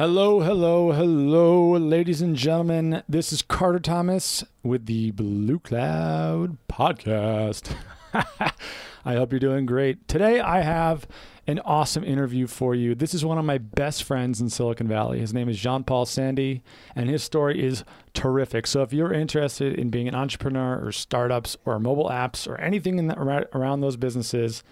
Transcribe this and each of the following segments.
Hello, hello, hello, ladies and gentlemen. This is Carter Thomas with the Blue Cloud Podcast. I hope you're doing great. Today I have an awesome interview for you. This is one of my best friends in Silicon Valley. His name is Jean-Paul Sanday, and his story is terrific. So if you're interested in being an entrepreneur or startups or mobile apps or anything in around those businesses,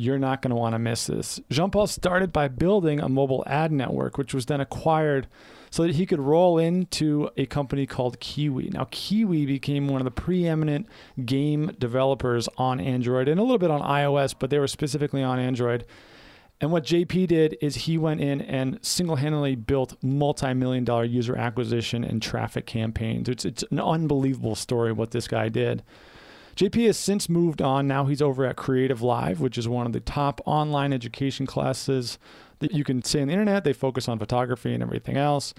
you're not going to want to miss this. Jean-Paul started by building a mobile ad network, which was then acquired so that he could roll into a company called Kiwi. Now, Kiwi became one of the preeminent game developers on Android and a little bit on iOS, but they were specifically on Android. And what JP did is he went in and single-handedly built multi-million-dollar user acquisition and traffic campaigns. It's an unbelievable story what this guy did. JP has since moved on. Now he's over at CreativeLive, which is one of the top online education classes that you can see on the internet. They focus on photography and everything else.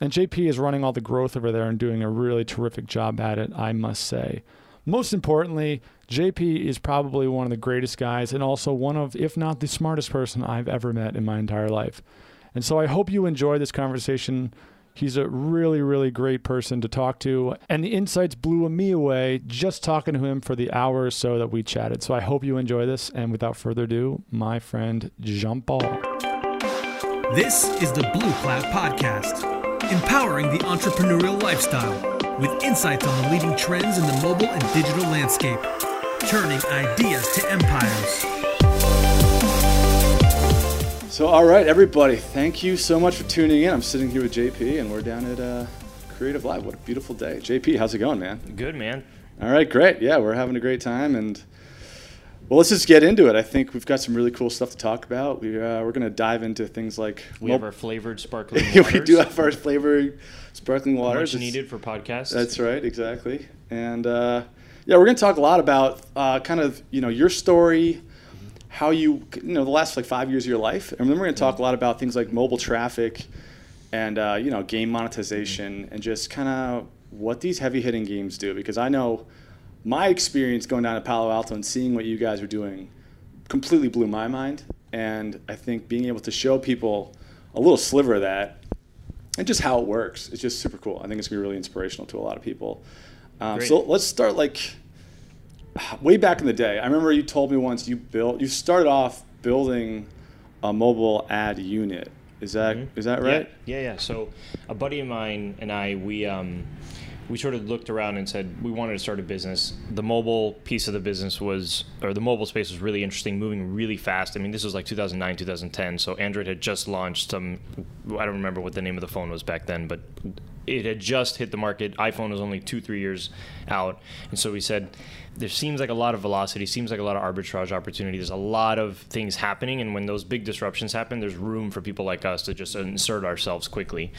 And JP is running all the growth over there and doing a really terrific job at it, I must say. Most importantly, JP is probably one of the greatest guys and also one of, if not the smartest person I've ever met in my entire life. And so I hope you enjoy this conversation. He's a really, really great person to talk to, and the insights blew me away just talking to him for the hour or so that we chatted. So I hope you enjoy this, and without further ado, my friend Jean-Paul. This is the Blue Cloud Podcast, empowering the entrepreneurial lifestyle with insights on the leading trends in the mobile and digital landscape, turning ideas to empires. So, all right, everybody, thank you so much for tuning in. I'm sitting here with JP, and we're down at CreativeLive. What a beautiful day. JP, how's it going, man? Good, man. All right, great. Yeah, we're having a great time, and well, let's just get into it. I think we've got some really cool stuff to talk about. We're going to dive into things like... We have our flavored sparkling waters. We do have our flavored sparkling waters. Much needed for podcasts. That's right, exactly. And, yeah, we're going to talk a lot about kind of, you know, your story, how you know, the last like 5 years of your life. And then we're going to talk a lot about things like mobile traffic and, you know, game monetization and just kind of what these heavy hitting games do. Because I know my experience going down to Palo Alto and seeing what you guys were doing completely blew my mind. And I think being able to show people a little sliver of that and just how it works is just super cool. I think it's going to be really inspirational to a lot of people. So let's start like... Way back in the day, I remember you told me once you started off building a mobile ad unit. Is that right? Yeah. So a buddy of mine and I, we sort of looked around and said we wanted to start a business. The mobile piece of the business the mobile space was really interesting, moving really fast. I mean, this was like 2009, 2010. So Android had just launched I don't remember what the name of the phone was back then, but it had just hit the market. iPhone was only 2-3 years out. And so we said, there seems like a lot of velocity, seems like a lot of arbitrage opportunity. There's a lot of things happening. And when those big disruptions happen, there's room for people like us to just insert ourselves quickly.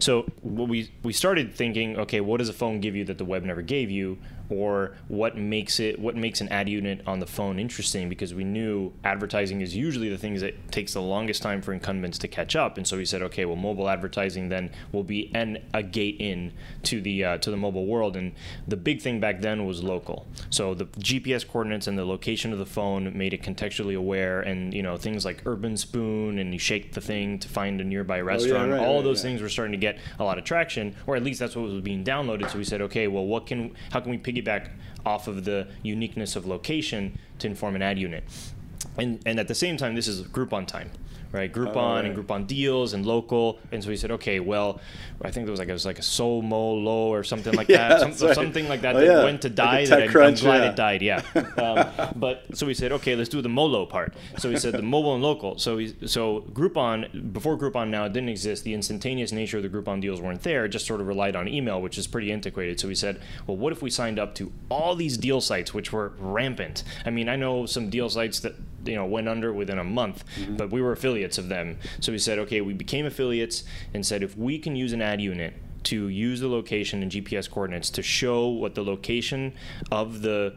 So what we started thinking, okay, what does a phone give you that the web never gave you? Or what makes an ad unit on the phone interesting? Because we knew advertising is usually the things that takes the longest time for incumbents to catch up. And so we said, okay, well, mobile advertising then will be a gate in to the mobile world. And the big thing back then was local. So the GPS coordinates and the location of the phone made it contextually aware. And you know, things like Urban Spoon and you shake the thing to find a nearby restaurant. All of those things were starting to get a lot of traction, or at least that's what was being downloaded. So we said, okay, well, how can we piggyback off of the uniqueness of location to inform an ad unit? And at the same time, this is Groupon time, right? And Groupon deals and local. And so we said, okay, well, I think it was like a So Mo Lo or something like that. Something like that went to die. Like I'm glad it died, yeah. But so we said, okay, let's do the Molo part. So we said the mobile and local. So Groupon, before Groupon now, it didn't exist. The instantaneous nature of the Groupon deals weren't there. It just sort of relied on email, which is pretty antiquated. So we said, well, what if we signed up to all these deal sites, which were rampant? I mean, I know some deal sites that, you know, went under within a month, but we were affiliates of them. So we said, okay, we became affiliates and said, if we can use an ad unit to use the location and GPS coordinates to show what the location of the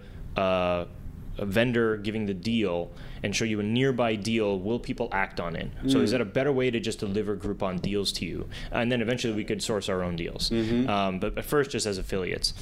vendor giving the deal and show you a nearby deal, will people act on it? So is that a better way to just deliver Groupon deals to you? And then eventually we could source our own deals. But at first just as affiliates.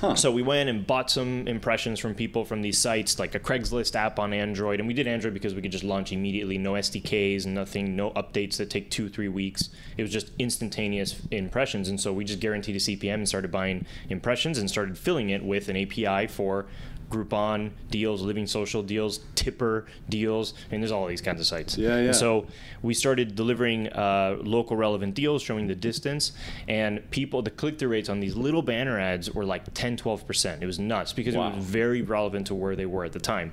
Huh. So we went and bought some impressions from people from these sites, like a Craigslist app on Android. And we did Android because we could just launch immediately. No SDKs, nothing, no updates that take 2-3 weeks. It was just instantaneous impressions. And so we just guaranteed a CPM and started buying impressions and started filling it with an API for Groupon deals, Living Social deals, Tipper deals, and there's all these kinds of sites. Yeah, yeah. And so we started delivering local relevant deals, showing the distance, and people, the click-through rates on these little banner ads were like 10, 12%. It was nuts because wow. It was very relevant to where they were at the time.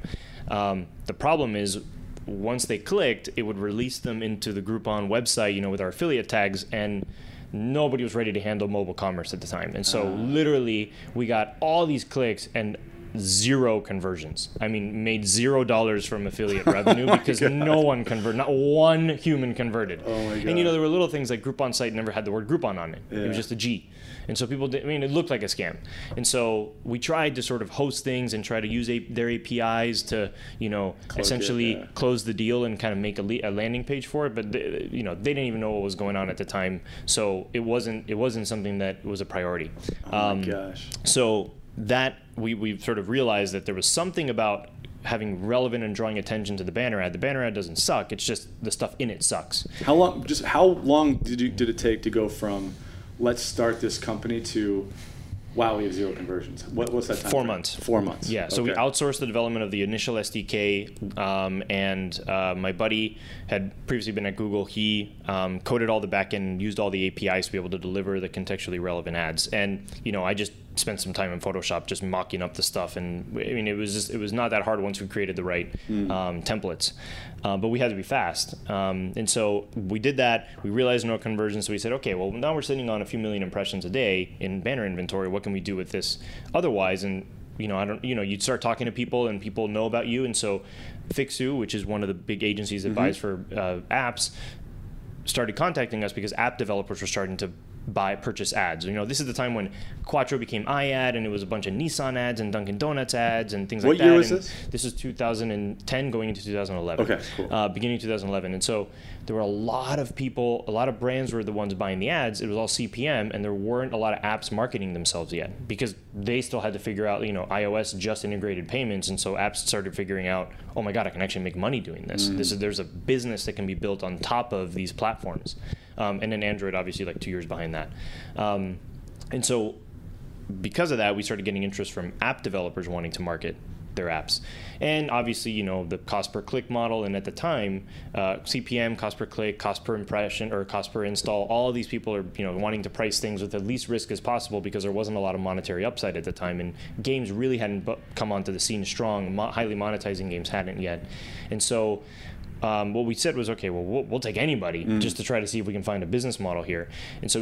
The problem is, once they clicked, it would release them into the Groupon website, you know, with our affiliate tags, and nobody was ready to handle mobile commerce at the time. And so literally, we got all these clicks and zero conversions. I mean, made $0 from affiliate revenue because no one converted, not one human converted. Oh my God. And you know, there were little things like Groupon site never had the word Groupon on it. Yeah. It was just a G. And so people did, I mean, it looked like a scam. And so we tried to sort of host things and try to use their APIs to, you know, close the deal and kind of make a landing page for it. But they, you know, they didn't even know what was going on at the time. So it wasn't something that was a priority. Oh my gosh. So that we sort of realized that there was something about having relevant and drawing attention to the banner ad. The banner ad doesn't suck. It's just the stuff in it sucks. How long did it take to go from let's start this company to wow, we have zero conversions? What's that time? 4 months. 4 months. Yeah. So we outsourced the development of the initial SDK, and my buddy had previously been at Google. He coded all the backend, used all the APIs to be able to deliver the contextually relevant ads. And you know, I just spent some time in Photoshop just mocking up the stuff, and I mean, it was not that hard once we created the right templates. But we had to be fast, and so we did that. We realized no conversion, so we said, okay, well now we're sitting on a few million impressions a day in banner inventory. What can we do with this otherwise? And you know, you'd start talking to people, and people know about you, and so Fixu, which is one of the big agencies that buys for apps, started contacting us because app developers were starting to purchase ads. You know, this is the time when Quattro became iAd, and it was a bunch of Nissan ads and Dunkin' Donuts ads and things like that. What year was this? This is 2010 going into 2011. Okay, cool. Beginning 2011. And so there were a lot of people, a lot of brands were the ones buying the ads. It was all CPM, and there weren't a lot of apps marketing themselves yet because they still had to figure out, you know, iOS just integrated payments, and so apps started figuring out, oh my God, I can actually make money doing this. There's a business that can be built on top of these platforms. And then Android, obviously, like 2 years behind that. And so because of that, we started getting interest from app developers wanting to market their apps. And obviously, you know, the cost per click model. And at the time, CPM, cost per click, cost per impression, or cost per install, all of these people are, you know, wanting to price things with the least risk as possible because there wasn't a lot of monetary upside at the time. And games really hadn't come onto the scene strong. Highly monetizing games hadn't yet. And so what we said was, okay, well, we'll take anybody just to try to see if we can find a business model here. And so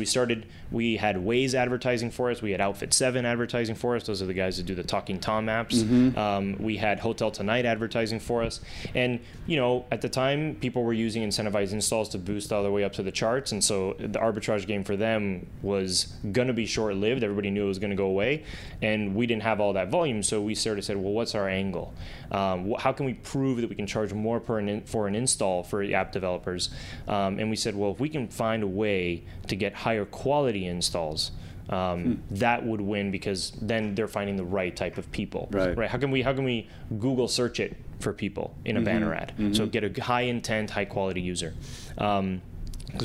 we had Waze advertising for us. We had Outfit 7 advertising for us. Those are the guys that do the Talking Tom apps. We had Hotel Tonight advertising for us. And, you know, at the time, people were using incentivized installs to boost all the way up to the charts. And so the arbitrage game for them was going to be short-lived. Everybody knew it was going to go away. And we didn't have all that volume. So we sort of said, well, what's our angle? How can we prove that we can charge more for an install for app developers? And we said, well, if we can find a way to get higher quality installs, that would win, because then they're finding the right type of people. Right? How can we Google search it for people in a banner ad? So get a high intent, high quality user. Because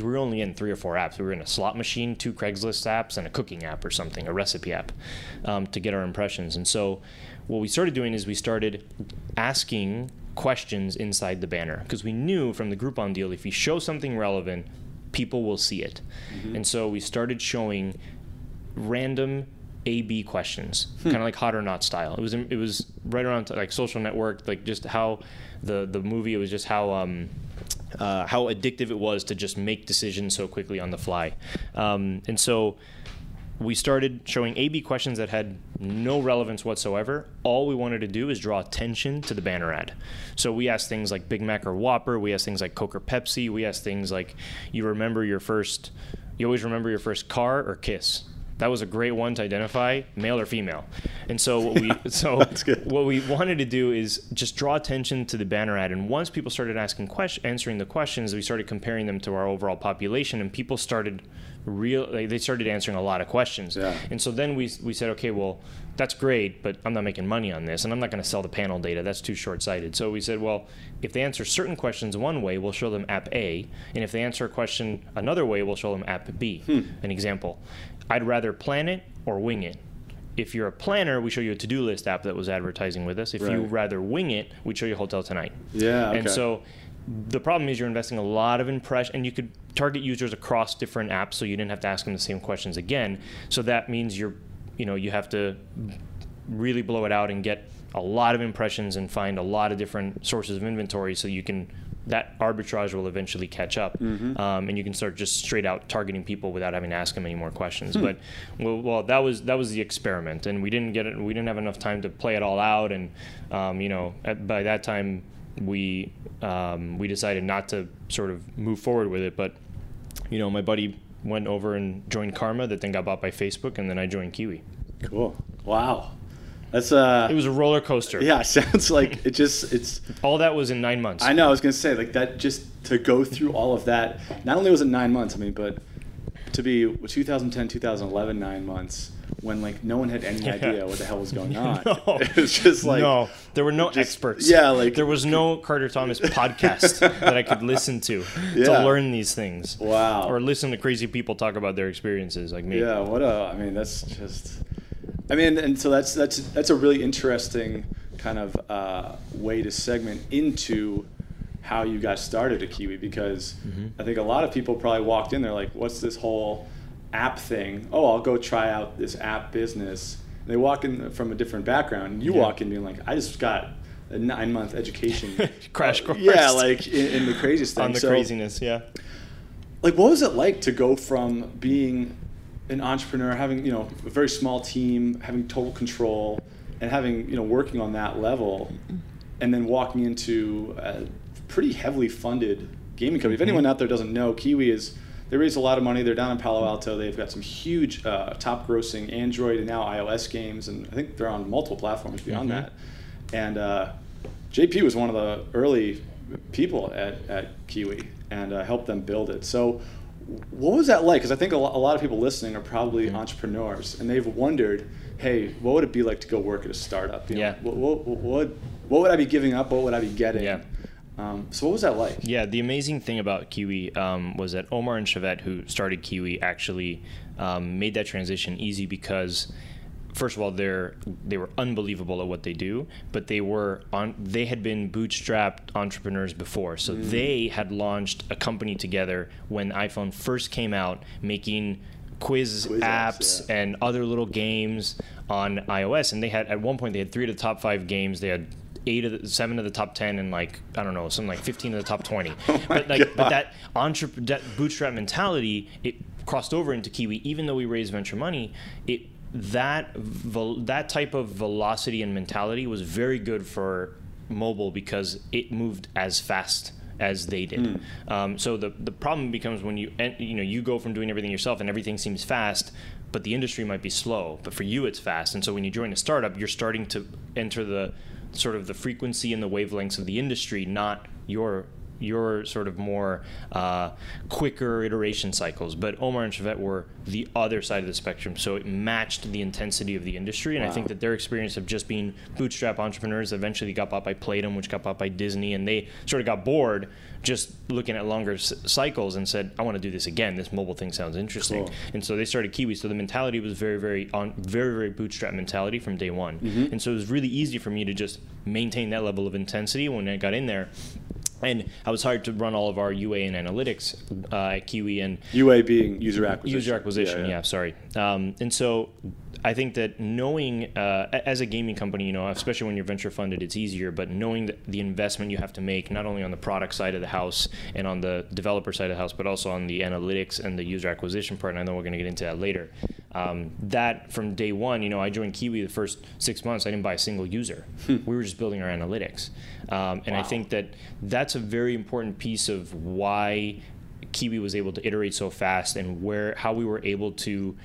we were only in 3 or 4 apps. We were in a slot machine, 2 Craigslist apps, and a cooking app or something, a recipe app, to get our impressions. And so what we started doing is we started asking questions inside the banner, because we knew from the Groupon deal, if you show something relevant, people will see it. And so we started showing random A/B questions, kind of like Hot or Not style. It was right around like Social Network, like just how the movie. It was just how addictive it was to just make decisions so quickly on the fly. And so we started showing A/B questions that had no relevance whatsoever. All we wanted to do is draw attention to the banner ad. So we asked things like Big Mac or Whopper. We asked things like Coke or Pepsi. We asked things like, you always remember your first car or kiss. That was a great one to identify, male or female. And so what we what we wanted to do is just draw attention to the banner ad. And once people started asking answering the questions, we started comparing them to our overall population, and people started they started answering a lot of questions. Yeah. And so then we said, okay, well, that's great, but I'm not making money on this, and I'm not going to sell the panel data. That's too short-sighted. So we said, well, if they answer certain questions one way, we'll show them app A, and if they answer a question another way, we'll show them app B. An example, I'd rather plan it or wing it. If you're a planner, we show you a to-do list app that was advertising with us. If you rather wing it, we'd show you Hotel Tonight. Yeah, okay. And so the problem is you're investing a lot of impression, and you could target users across different apps, so you didn't have to ask them the same questions again. So that means you have to really blow it out and get a lot of impressions and find a lot of different sources of inventory, so you can, that arbitrage will eventually catch up. And you can start just straight out targeting people without having to ask them any more questions. But well, that was the experiment, and we didn't have enough time to play it all out. And by that time we decided not to sort of move forward with it. But my buddy went over and joined Karma, that then got bought by Facebook, and then I joined Kiwi. Cool. Wow. That's it was a roller coaster. Yeah, sounds like it just it's all that was in 9 months. I know, I was gonna say, like, that just to go through all of that, not only was it 9 months, but to be 2010, 2011, 9 months, when like no one had any idea what the hell was going on. It was just like there were no experts. Yeah, like there was no Carter Thomas podcast that I could listen to learn these things. Wow. Or listen to crazy people talk about their experiences like me. Yeah, that's just and so that's a really interesting kind of way to segment into how you got started at Kiwi, because I think a lot of people probably walked in there like, what's this whole app thing? Oh, I'll go try out this app business. And they walk in from a different background, and you walk in being like, I just got a 9-month education crash course. Yeah, like in the craziest thing. On the craziness, yeah. Like, what was it like to go from being an entrepreneur, having a very small team, having total control, and having working on that level, and then walking into a pretty heavily funded gaming company? If anyone out there doesn't know, Kiwi they raise a lot of money. They're down in Palo Alto. They've got some huge top-grossing Android and now iOS games, and I think they're on multiple platforms beyond that. And JP was one of the early people at Kiwi and helped them build it. So what was that like? Because I think a lot of people listening are probably entrepreneurs, and they've wondered, hey, what would it be like to go work at a startup? What would I be giving up? What would I be getting? Yeah. So what was that like? Yeah, the amazing thing about Kiwi was that Omar and Chevette, who started Kiwi, actually made that transition easy, because first of all, they were unbelievable at what they do, but they had been bootstrapped entrepreneurs before. So they had launched a company together when iPhone first came out, making quiz apps and other little games on iOS. And at one point they had 3 of the top 5 games. They had 7 of the top 10, and like, I don't know, something like 15 of the top 20. But that bootstrap mentality, it crossed over into Kiwi. Even though we raised venture money, that type of velocity and mentality was very good for mobile, because it moved as fast as they did. So the problem becomes when you go from doing everything yourself and everything seems fast, but the industry might be slow, but for you it's fast. And so when you join a startup, you're starting to enter the sort of the frequency and the wavelengths of the industry, not your sort of more quicker iteration cycles. But Omar and Chevette were the other side of the spectrum, so it matched the intensity of the industry. And I think that their experience of just being bootstrap entrepreneurs, eventually got bought by Playdom, which got bought by Disney, and they sort of got bored just looking at longer cycles and said, I want to do this again. This mobile thing sounds interesting. Cool. And so they started Kiwi. So the mentality was very, very bootstrap mentality from day one. And so it was really easy for me to just maintain that level of intensity when I got in there. And I was hired to run all of our UA and analytics at Kiwi. And UA being user acquisition. User acquisition, and so I think that knowing, as a gaming company, especially when you're venture funded, it's easier, but knowing that the investment you have to make, not only on the product side of the house and on the developer side of the house, but also on the analytics and the user acquisition part, and I know we're going to get into that later. That from day one, I joined Kiwi the first 6 months, I didn't buy a single user. We were just building our analytics. I think that that's a very important piece of why Kiwi was able to iterate so fast, and how we were able to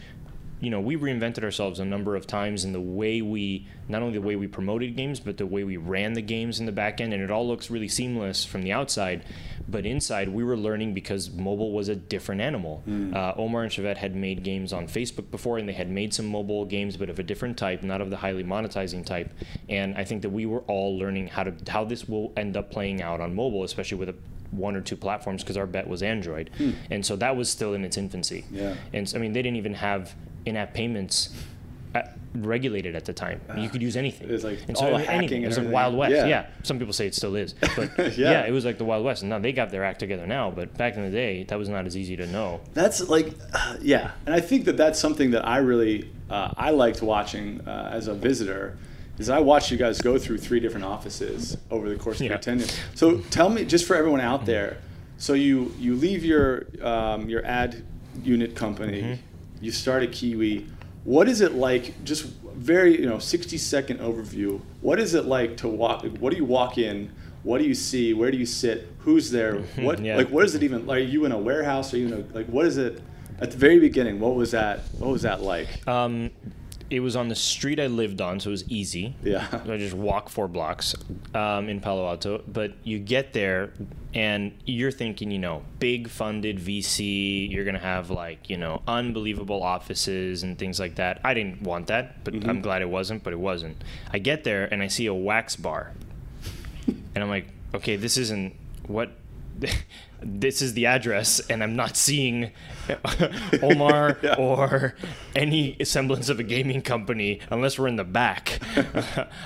we reinvented ourselves a number of times in the way we, not only the way we promoted games, but the way we ran the games in the back end. And it all looks really seamless from the outside, but inside we were learning because mobile was a different animal. Omar and Chevette had made games on Facebook before, and they had made some mobile games, but of a different type, not of the highly monetizing type. And I think that we were all learning how this will end up playing out on mobile, especially with one or two platforms, because our bet was Android. And so that was still in its infancy. And so, I mean, they didn't even have in-app payments regulated at the time. You could use anything. It was like and so all hacking. It was like Wild West. Yeah. Some people say it still is, but yeah, it was like the Wild West. And now they got their act together now, but back in the day, that was not as easy to know. That's like, yeah. And I think that that's something that I really, I liked watching as a visitor, is I watched you guys go through 3 different offices over the course of your tenure. So tell me, just for everyone out there, so you leave your ad unit company, you start at Kiwi. What is it like, just very, 60-second overview, what is it like to walk, what do you walk in, what do you see, where do you sit, who's there, what, like what is it even, like, are you in a warehouse, are you in a, like what is it, at the very beginning, what was that like? It was on the street I lived on, so it was easy. So I just walk 4 blocks in Palo Alto. But you get there, and you're thinking, big funded VC. You're going to have, unbelievable offices and things like that. I didn't want that, but I'm glad it wasn't, but it wasn't. I get there, and I see a wax bar. And I'm like, okay, this isn't what... this is the address, and I'm not seeing Omar or any semblance of a gaming company unless we're in the back.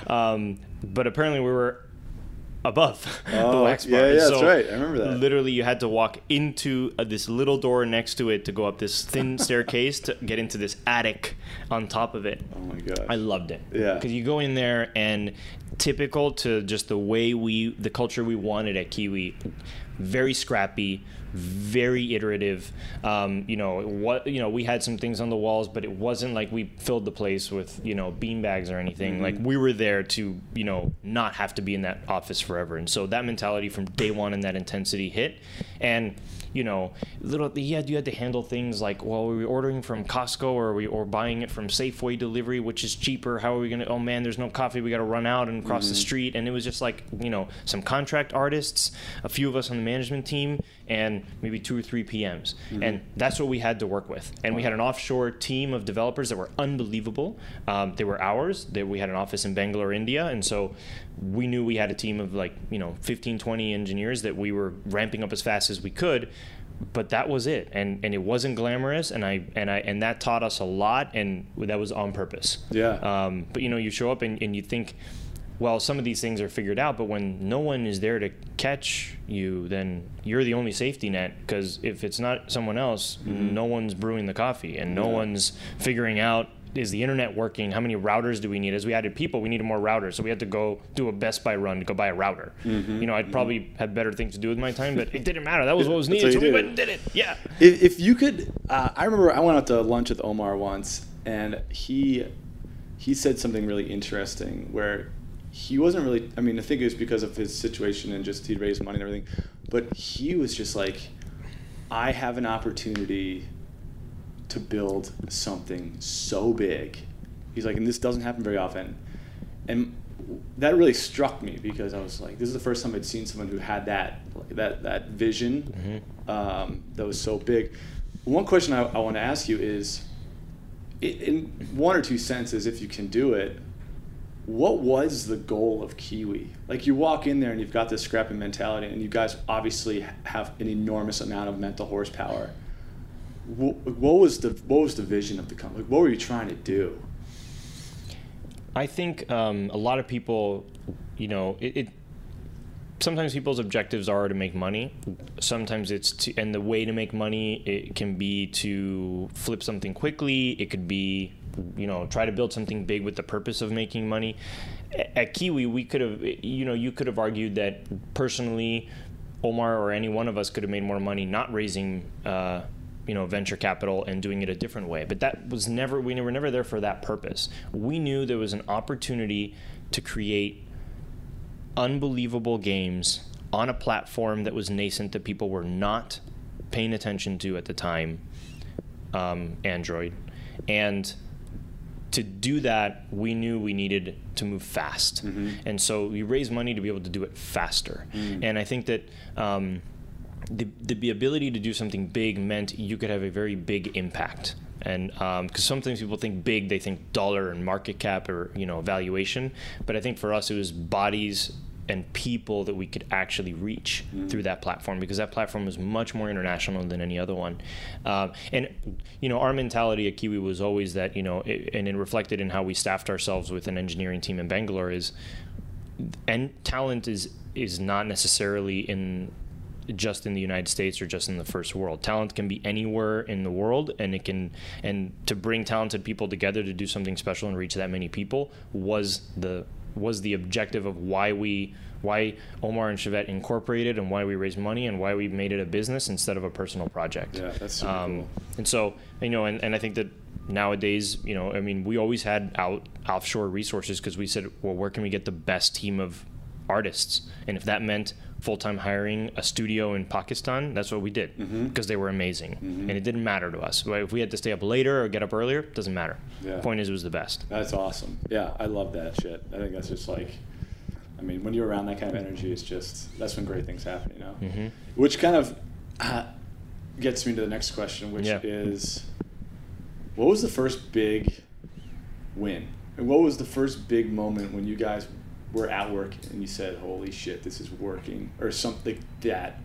But apparently we were above the wax bar. Yeah, so that's right. I remember that. Literally, you had to walk into this little door next to it to go up this thin staircase to get into this attic on top of it. Oh, my God. I loved it. Yeah. Because you go in there, and typical to just the culture we wanted at Kiwi, very scrappy, very iterative. We had some things on the walls, but it wasn't like we filled the place with, beanbags or anything. Like we were there to, not have to be in that office forever. And so that mentality from day one and that intensity hit. And you had to handle things like, well, were we ordering from Costco or buying it from Safeway delivery, which is cheaper? How are we gonna? Oh man, there's no coffee. We got to run out and cross the street. And it was just like some contract artists, a few of us on the management team, and maybe 2 or 3 PMs, and that's what we had to work with. And we had an offshore team of developers that were unbelievable. They were ours. We had an office in Bangalore, India, and so we knew we had a team of 15, 20 engineers that we were ramping up as fast as we could. But that was it, and it wasn't glamorous, and that taught us a lot, and that was on purpose. But you show up and you think, well, some of these things are figured out, but when no one is there to catch you, then you're the only safety net, because if it's not someone else, no one's brewing the coffee, and no one's figuring out, is the internet working? How many routers do we need? As we added people, we needed more routers, so we had to go do a Best Buy run to go buy a router. I'd probably have better things to do with my time, but it didn't matter. That was what was needed, so we went and did it. Yeah. If you could, I remember I went out to lunch with Omar once, and he said something really interesting where he wasn't really. I mean, I think it was because of his situation and just he'd raised money and everything, but he was just like, I have an opportunity to build something so big. He's like, and this doesn't happen very often. And that really struck me, because I was like, this is the first time I'd seen someone who had that vision that was so big. One question I want to ask you is, in 1 or 2 senses, if you can do it, what was the goal of Kiwi? Like, you walk in there and you've got this scrappy mentality, and you guys obviously have an enormous amount of mental horsepower. What was the vision of the company? What were you trying to do? I think a lot of people, sometimes people's objectives are to make money. Sometimes it's and the way to make money, it can be to flip something quickly. It could be, try to build something big with the purpose of making money. At Kiwi, we could have, you could have argued that personally, Omar or any one of us could have made more money not raising venture capital and doing it a different way. But that was never, we were never there for that purpose. We knew there was an opportunity to create unbelievable games on a platform that was nascent, that people were not paying attention to at the time, Android. And to do that, we knew we needed to move fast. Mm-hmm. And so we raised money to be able to do it faster. Mm. And I think that the ability to do something big meant you could have a very big impact. And because sometimes people think big, they think dollar and market cap or, you know, valuation. But I think for us, it was bodies and people that we could actually reach through that platform, because that platform was much more international than any other one. And, you know, our mentality at Kiwi was always that, you know, and it reflected in how we staffed ourselves with an engineering team in Bangalore is, and talent is not necessarily in just in the United States or just in the first world. Talent can be anywhere in the world, and it can, and to bring talented people together to do something special and reach that many people was the objective of why Omar and Chevette incorporated and why we raised money and why we made it a business instead of a personal project. Yeah, that's super cool. And so, you know, and I think that nowadays, you know, I mean, we always had offshore resources because we said, well, where can we get the best team of artists? And if that meant full-time hiring a studio in Pakistan, that's what we did, because they were amazing. And it didn't matter to us. If we had to stay up later or get up earlier, it doesn't matter. Yeah. The point is, it was the best. That's awesome. Yeah, I love that shit. I think that's just like, I mean, when you're around that kind of energy, it's just, that's when great things happen, you know? Which kind of gets me to the next question, which is, what was the first big win? And what was the first big moment when you guys were at work and you said, holy shit, this is working, or something that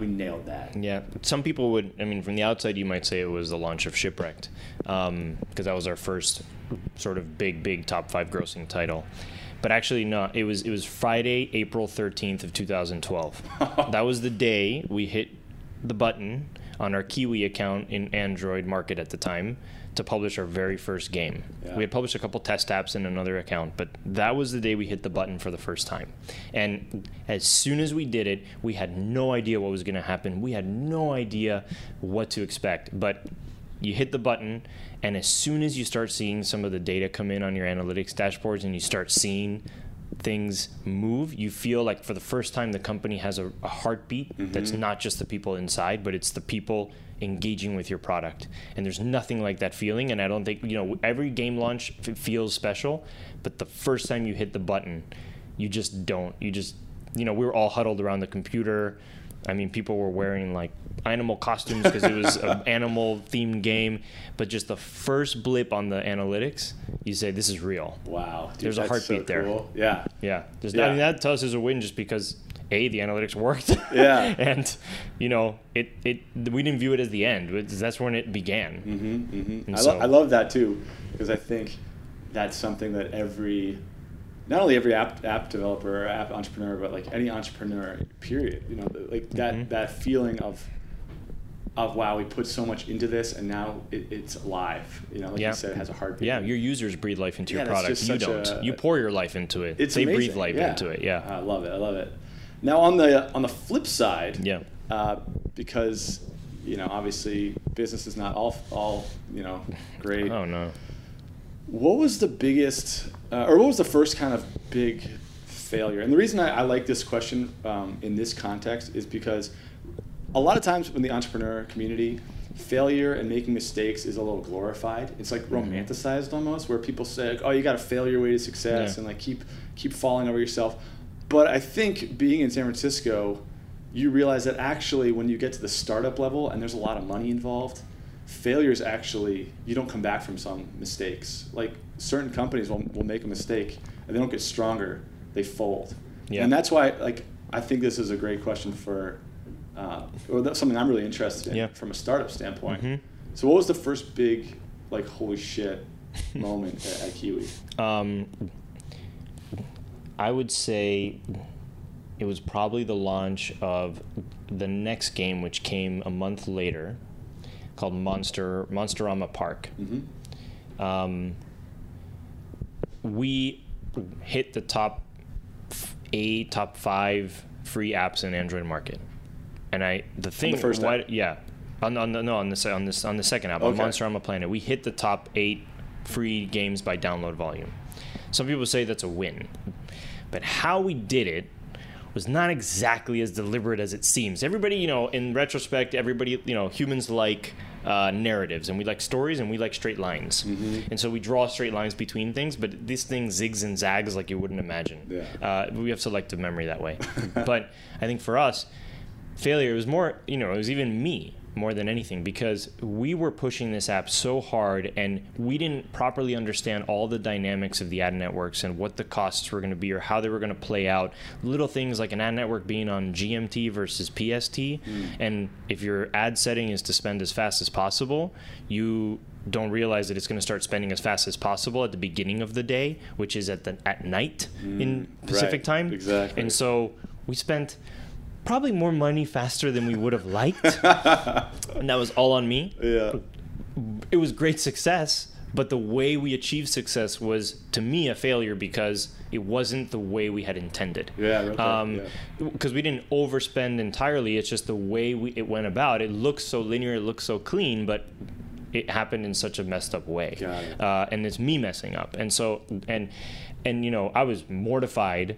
we nailed that? Yeah, some people would, I mean, from the outside, you might say it was the launch of Shipwrecked, because that was our first sort of big top 5 grossing title. But actually, no, it was Friday, April 13th of 2012. That was the day we hit the button on our Kiwi account in Android Market at the time to publish our very first game. Yeah. We had published a couple test apps in another account, but that was the day we hit the button for the first time. And as soon as we did it, we had no idea what was gonna happen. We had no idea what to expect, but you hit the button, and as soon as you start seeing some of the data come in on your analytics dashboards and you start seeing things move, you feel like for the first time the company has a heartbeat that's not just the people inside, but it's the people engaging with your product. And there's nothing like that feeling. And I don't think, you know, every game launch feels special, but the first time you hit the button, you just don't. You just, you know, we were all huddled around the computer. I mean, people were wearing like animal costumes because it was an animal themed game, but just the first blip on the analytics, you say, this is real. Wow. Dude, there's a heartbeat so cool. There. Yeah. Yeah. I mean, that to us is a win just because A, the analytics worked. Yeah. And, you know, we didn't view it as the end. That's when it began. I love that too, because I think that's something that not only every app developer or app entrepreneur, but like any entrepreneur, period, you know, like that feeling of wow, we put so much into this and now it's alive, you know, like you said, it has a heartbeat. Yeah, your users breathe life into your product. You don't. You pour your life into it. It's amazing. They breathe life into it, yeah. I love it. Now on the flip side, because, you know, obviously business is not all you know, great. Oh, no. What was the biggest... or what was the first kind of big failure? And the reason I like this question in this context is because a lot of times in the entrepreneur community, failure and making mistakes is a little glorified. It's like romanticized almost, where people say, like, oh, you got to fail your way to success and like keep falling over yourself. But I think being in San Francisco, you realize that actually when you get to the startup level and there's a lot of money involved, failures actually, you don't come back from some mistakes. Like certain companies will make a mistake and they don't get stronger, they fold. Yeah. And that's why, like, I think this is a great question for, or that's something I'm really interested in from a startup standpoint. So what was the first big, like, holy shit moment at Kiwi? I would say it was probably the launch of the next game, which came a month later, called Monsterama Park. We hit the top 5 free apps in Android Market, and on the second app, on Monsterama Planet, we hit the top 8 free games by download volume. Some people say that's a win, but how we did it was not exactly as deliberate as it seems. Everybody, you know, in retrospect, everybody, you know, humans like narratives, and we like stories, and we like straight lines. Mm-hmm. And so we draw straight lines between things, but this thing zigs and zags like you wouldn't imagine. Yeah. We have selective memory that way. But I think for us, failure was more, you know, it was even me more than anything, because we were pushing this app so hard and we didn't properly understand all the dynamics of the ad networks and what the costs were going to be or how they were going to play out. Little things like an ad network being on GMT versus PST. And if your ad setting is to spend as fast as possible, you don't realize that it's going to start spending as fast as possible at the beginning of the day, which is at night in Pacific time. Exactly. And so we spent probably more money faster than we would have liked. And that was all on me. Yeah. It was great success, but the way we achieved success was, to me, a failure because it wasn't the way we had intended. Yeah. Because we didn't overspend entirely. It's just the way it went about. It looks so linear. It looks so clean, but it happened in such a messed up way. Got it. And it's me messing up. And so, and you know, I was mortified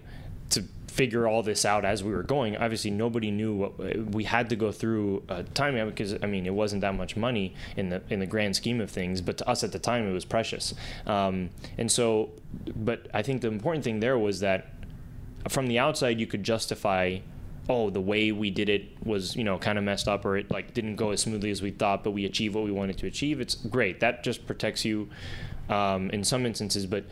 to figure all this out as we were going. Obviously, nobody knew what we had to go through timing, because I mean, it wasn't that much money in the grand scheme of things, but to us at the time, it was precious. And so, but I think the important thing there was that from the outside, you could justify, oh, the way we did it was, you know, kind of messed up, or it like didn't go as smoothly as we thought, but we achieved what we wanted to achieve. It's great. That just protects you in some instances, but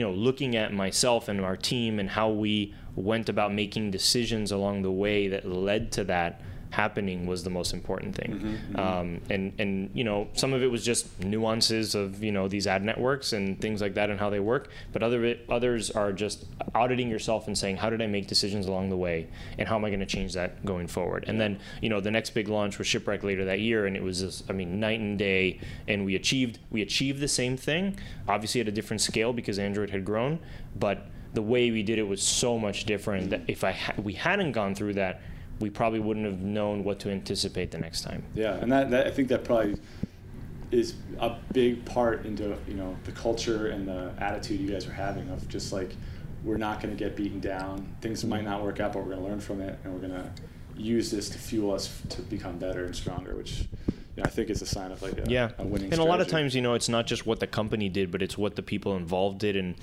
looking at myself and our team and how we went about making decisions along the way that led to that happening was the most important thing. Some of it was just nuances of, you know, these ad networks and things like that and how they work, but others are just auditing yourself and saying, how did I make decisions along the way and how am I going to change that going forward? And then, you know, the next big launch was Shipwrecked later that year, and it was just, I mean, night and day, and we achieved the same thing, obviously at a different scale because Android had grown, but the way we did it was so much different that if we hadn't gone through that, we probably wouldn't have known what to anticipate the next time. Yeah, and that I think that probably is a big part into, you know, the culture and the attitude you guys are having of just like, we're not going to get beaten down. Things might not work out, but we're going to learn from it, and we're going to use this to fuel us to become better and stronger, which, you know, I think is a sign of like a winning strategy. And a lot of times, you know, it's not just what the company did, but it's what the people involved did, and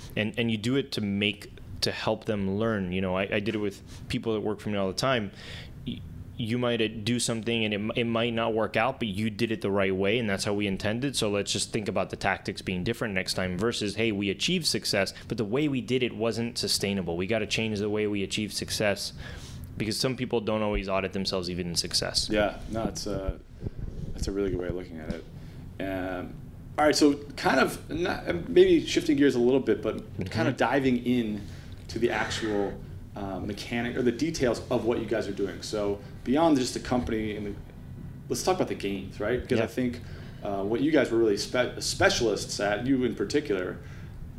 you do it to help them learn. You know, I did it with people that work for me all the time. You might do something and it might not work out, but you did it the right way, and that's how we intended. So let's just think about the tactics being different next time versus, hey, we achieved success, but the way we did it wasn't sustainable. We got to change the way we achieve success, because some people don't always audit themselves even in success. Yeah, no, that's a really good way of looking at it. All right, so kind of maybe shifting gears a little bit, but kind of diving in to the actual mechanic or the details of what you guys are doing. So beyond just the company, let's talk about the games, right? Because I think what you guys were really specialists at, you in particular,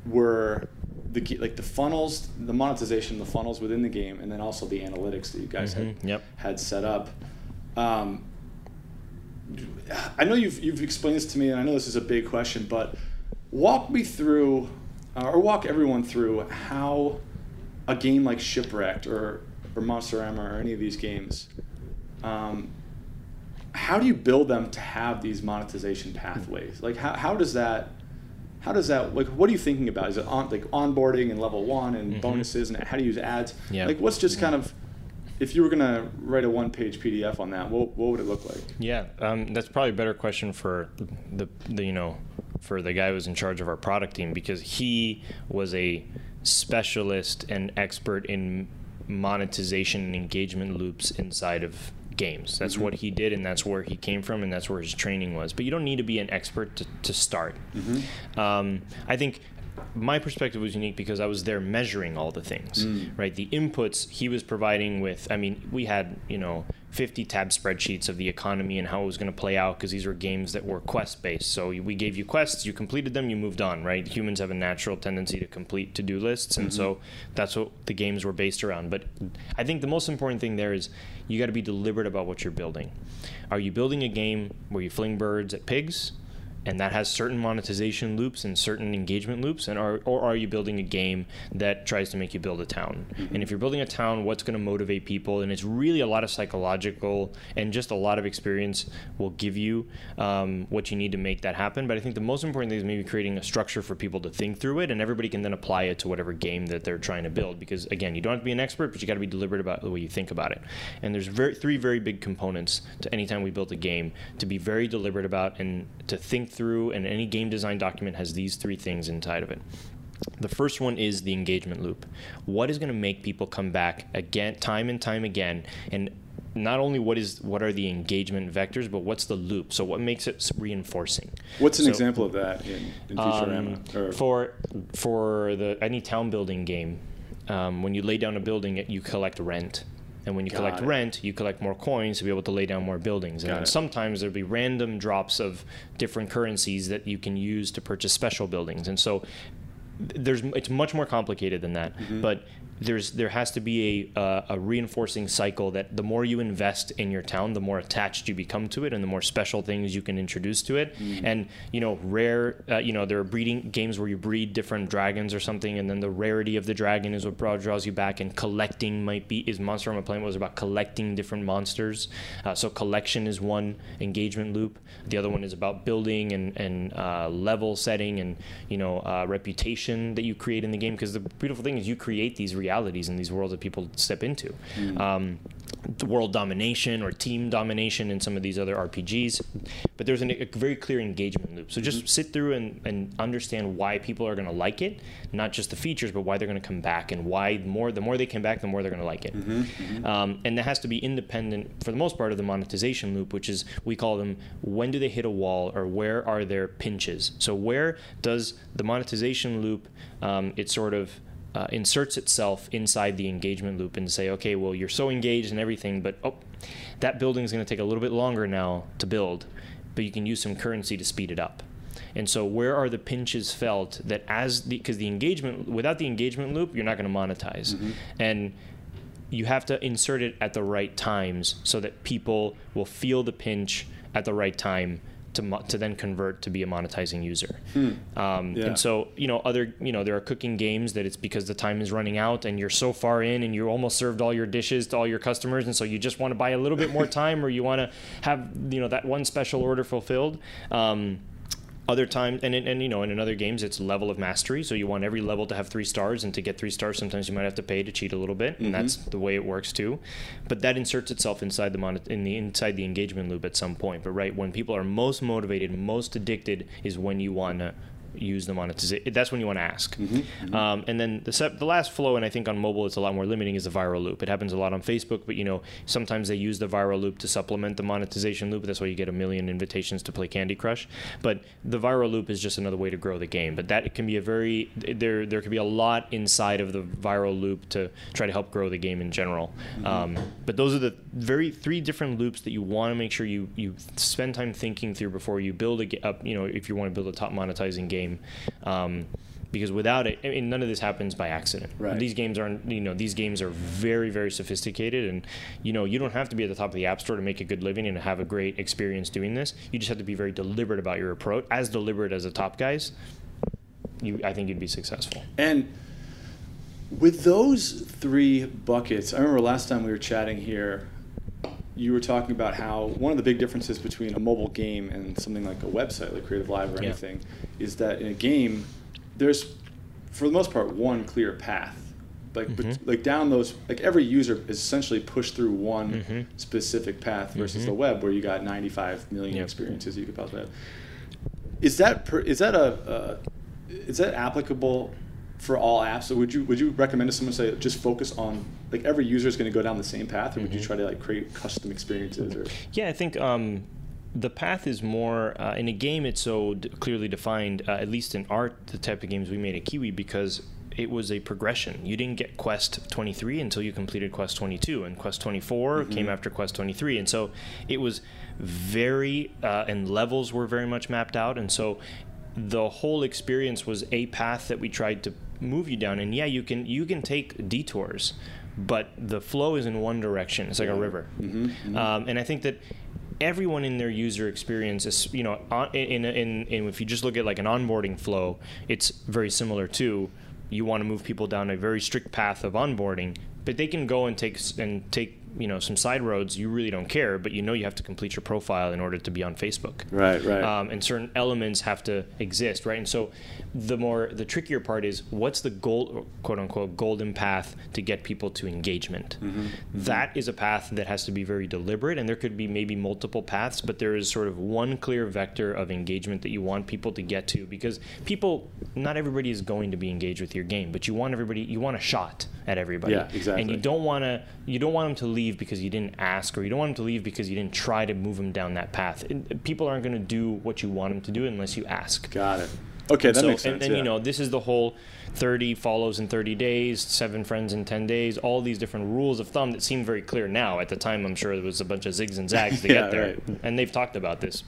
were the funnels, the monetization, the funnels within the game, and then also the analytics that you guys had set up. I know you've explained this to me, and I know this is a big question, but walk me through, or walk everyone through, how a game like Shipwrecked or Monsterama or any of these games, how do you build them to have these monetization pathways? Like how does that like, what are you thinking about? Is it onboarding and level 1 and bonuses and how do you use ads? Yeah. Like what's just kind of, if you were going to write a one-page PDF on that, what would it look like? Yeah, that's probably a better question for the guy who was in charge of our product team, because he was a specialist and expert in monetization and engagement loops inside of games. That's what he did, and that's where he came from, and that's where his training was. But you don't need to be an expert to start. I think my perspective was unique because I was there measuring all the things, right? The inputs he was providing with, I mean, we had, you know, 50-tab spreadsheets of the economy and how it was going to play out, because these were games that were quest-based. So we gave you quests, you completed them, you moved on, right? Humans have a natural tendency to complete to-do lists, and so that's what the games were based around. But I think the most important thing there is you got to be deliberate about what you're building. Are you building a game where you fling birds at pigs? and that has certain monetization loops and certain engagement loops, and are you building a game that tries to make you build a town? Mm-hmm. And if you're building a town, what's going to motivate people? And it's really a lot of psychological, and just a lot of experience will give you what you need to make that happen. But I think the most important thing is maybe creating a structure for people to think through it, and everybody can then apply it to whatever game that they're trying to build, because again, you don't have to be an expert, but you got to be deliberate about the way you think about it. And there's three very big components to any time we build a game to be very deliberate about and to think through, and any game design document has these three things inside of it. The first one is the engagement loop. What is going to make people come back again, time and time again? And not only what are the engagement vectors, but what's the loop? So what makes it reinforcing? What's an example of that in Futurama? For any town building game, when you lay down a building, you collect rent. And when you collect rent, you collect more coins to be able to lay down more buildings. And then sometimes there'll be random drops of different currencies that you can use to purchase special buildings. And so it's much more complicated than that. Mm-hmm. But there has to be a reinforcing cycle that the more you invest in your town, the more attached you become to it, and the more special things you can introduce to it. Mm-hmm. And there are breeding games where you breed different dragons or something, and then the rarity of the dragon is what draws you back. And collecting is Monsterama Planet was about collecting different monsters. So collection is one engagement loop. The other one is about building and level setting and reputation that you create in the game, because the beautiful thing is you create these realities in these worlds that people step into. Mm. The world domination or team domination in some of these other RPGs, but there's a very clear engagement loop. So just sit through and understand why people are going to like it, not just the features, but why they're going to come back, and why the more they come back, the more they're going to like it. Mm-hmm. Mm-hmm. And that has to be independent, for the most part, of the monetization loop, which is, we call them, when do they hit a wall, or where are their pinches? So where does the monetization loop, it sort of inserts itself inside the engagement loop and say, okay, well, you're so engaged and everything, but that building's going to take a little bit longer now to build, but you can use some currency to speed it up. And so where are the pinches felt that because the engagement, without the engagement loop, you're not going to monetize. Mm-hmm. And you have to insert it at the right times so that people will feel the pinch at the right time to then convert to be a monetizing user. And so, there are cooking games that it's because the time is running out and you're so far in and you almost served all your dishes to all your customers, and so you just want to buy a little bit more time, or you want to have that one special order fulfilled. Other times, and in other games, it's level of mastery. So you want every level to have 3 stars, and to get 3 stars, sometimes you might have to pay to cheat a little bit, and that's the way it works too. But that inserts itself inside the engagement loop at some point. But right when people are most motivated, most addicted, is when you want to use the monetization. That's when you want to ask. Mm-hmm. And then the last flow, and I think on mobile it's a lot more limiting, is the viral loop. It happens a lot on Facebook, but sometimes they use the viral loop to supplement the monetization loop. That's why you get 1 million invitations to play Candy Crush. But the viral loop is just another way to grow the game. But that can be there can be a lot inside of the viral loop to try to help grow the game in general. Mm-hmm. But those are the three different loops that you want to make sure you spend time thinking through before you build if you want to build a top monetizing game. Because without it, none of this happens by accident. Right. These games are very, very sophisticated, and you don't have to be at the top of the app store to make a good living and have a great experience doing this. You just have to be very deliberate about your approach, as deliberate as the top guys. I think you'd be successful. And with those three buckets, I remember last time we were chatting here, you were talking about how one of the big differences between a mobile game and something like a website, like CreativeLive or anything, is that in a game, there's, for the most part, one clear path. Like, every user is essentially pushed through one specific path versus the web, where you got 95 million experiences you could possibly have. Is that applicable for all apps? So would you recommend to someone, say, just focus on, like, every user is going to go down the same path, or would you try to, like, create custom experiences? Or? Yeah, I think the path is more in a game. It's so clearly defined, at least in the type of games we made at Kiwi, because it was a progression. You didn't get Quest 23 until you completed Quest 22, and Quest 24 came after Quest 23, and so it was very and levels were very much mapped out, and so the whole experience was a path that we tried to move you down. And yeah, you can take detours, but the flow is in one direction. It's like a river. And I think that everyone in their user experience is, you know, if you just look at like an onboarding flow, it's very similar to, you want to move people down a very strict path of onboarding, but they can go and take you know, some side roads. You really don't care, but you know you have to complete your profile in order to be on Facebook. Right, right. And certain elements have to exist, right? And so the trickier part is, what's the gold, quote unquote, golden path to get people to engagement? Mm-hmm. That is a path that has to be very deliberate, and there could be maybe multiple paths, but there is sort of one clear vector of engagement that you want people to get to, because people, not everybody is going to be engaged with your game, but you want a shot at everybody. Yeah, exactly. And you don't want them to leave because you didn't ask, or you don't want them to leave because you didn't try to move them down that path. People aren't going to do what you want them to do unless you ask. Got it. Okay, that makes sense. And then, you know, this is the whole 30 follows in 30 days, 7 friends in 10 days, all these different rules of thumb that seem very clear now. At the time, I'm sure there was a bunch of zigs and zags to get there. Right. And they've talked about this,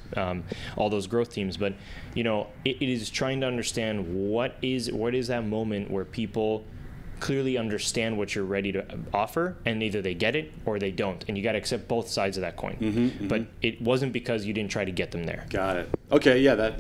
all those growth teams. But, you know, it is trying to understand what is that moment where people clearly understand what you're ready to offer, and either they get it or they don't, and you got to accept both sides of that coin. Mm-hmm, but it wasn't because you didn't try to get them there. Got it. Okay, yeah, that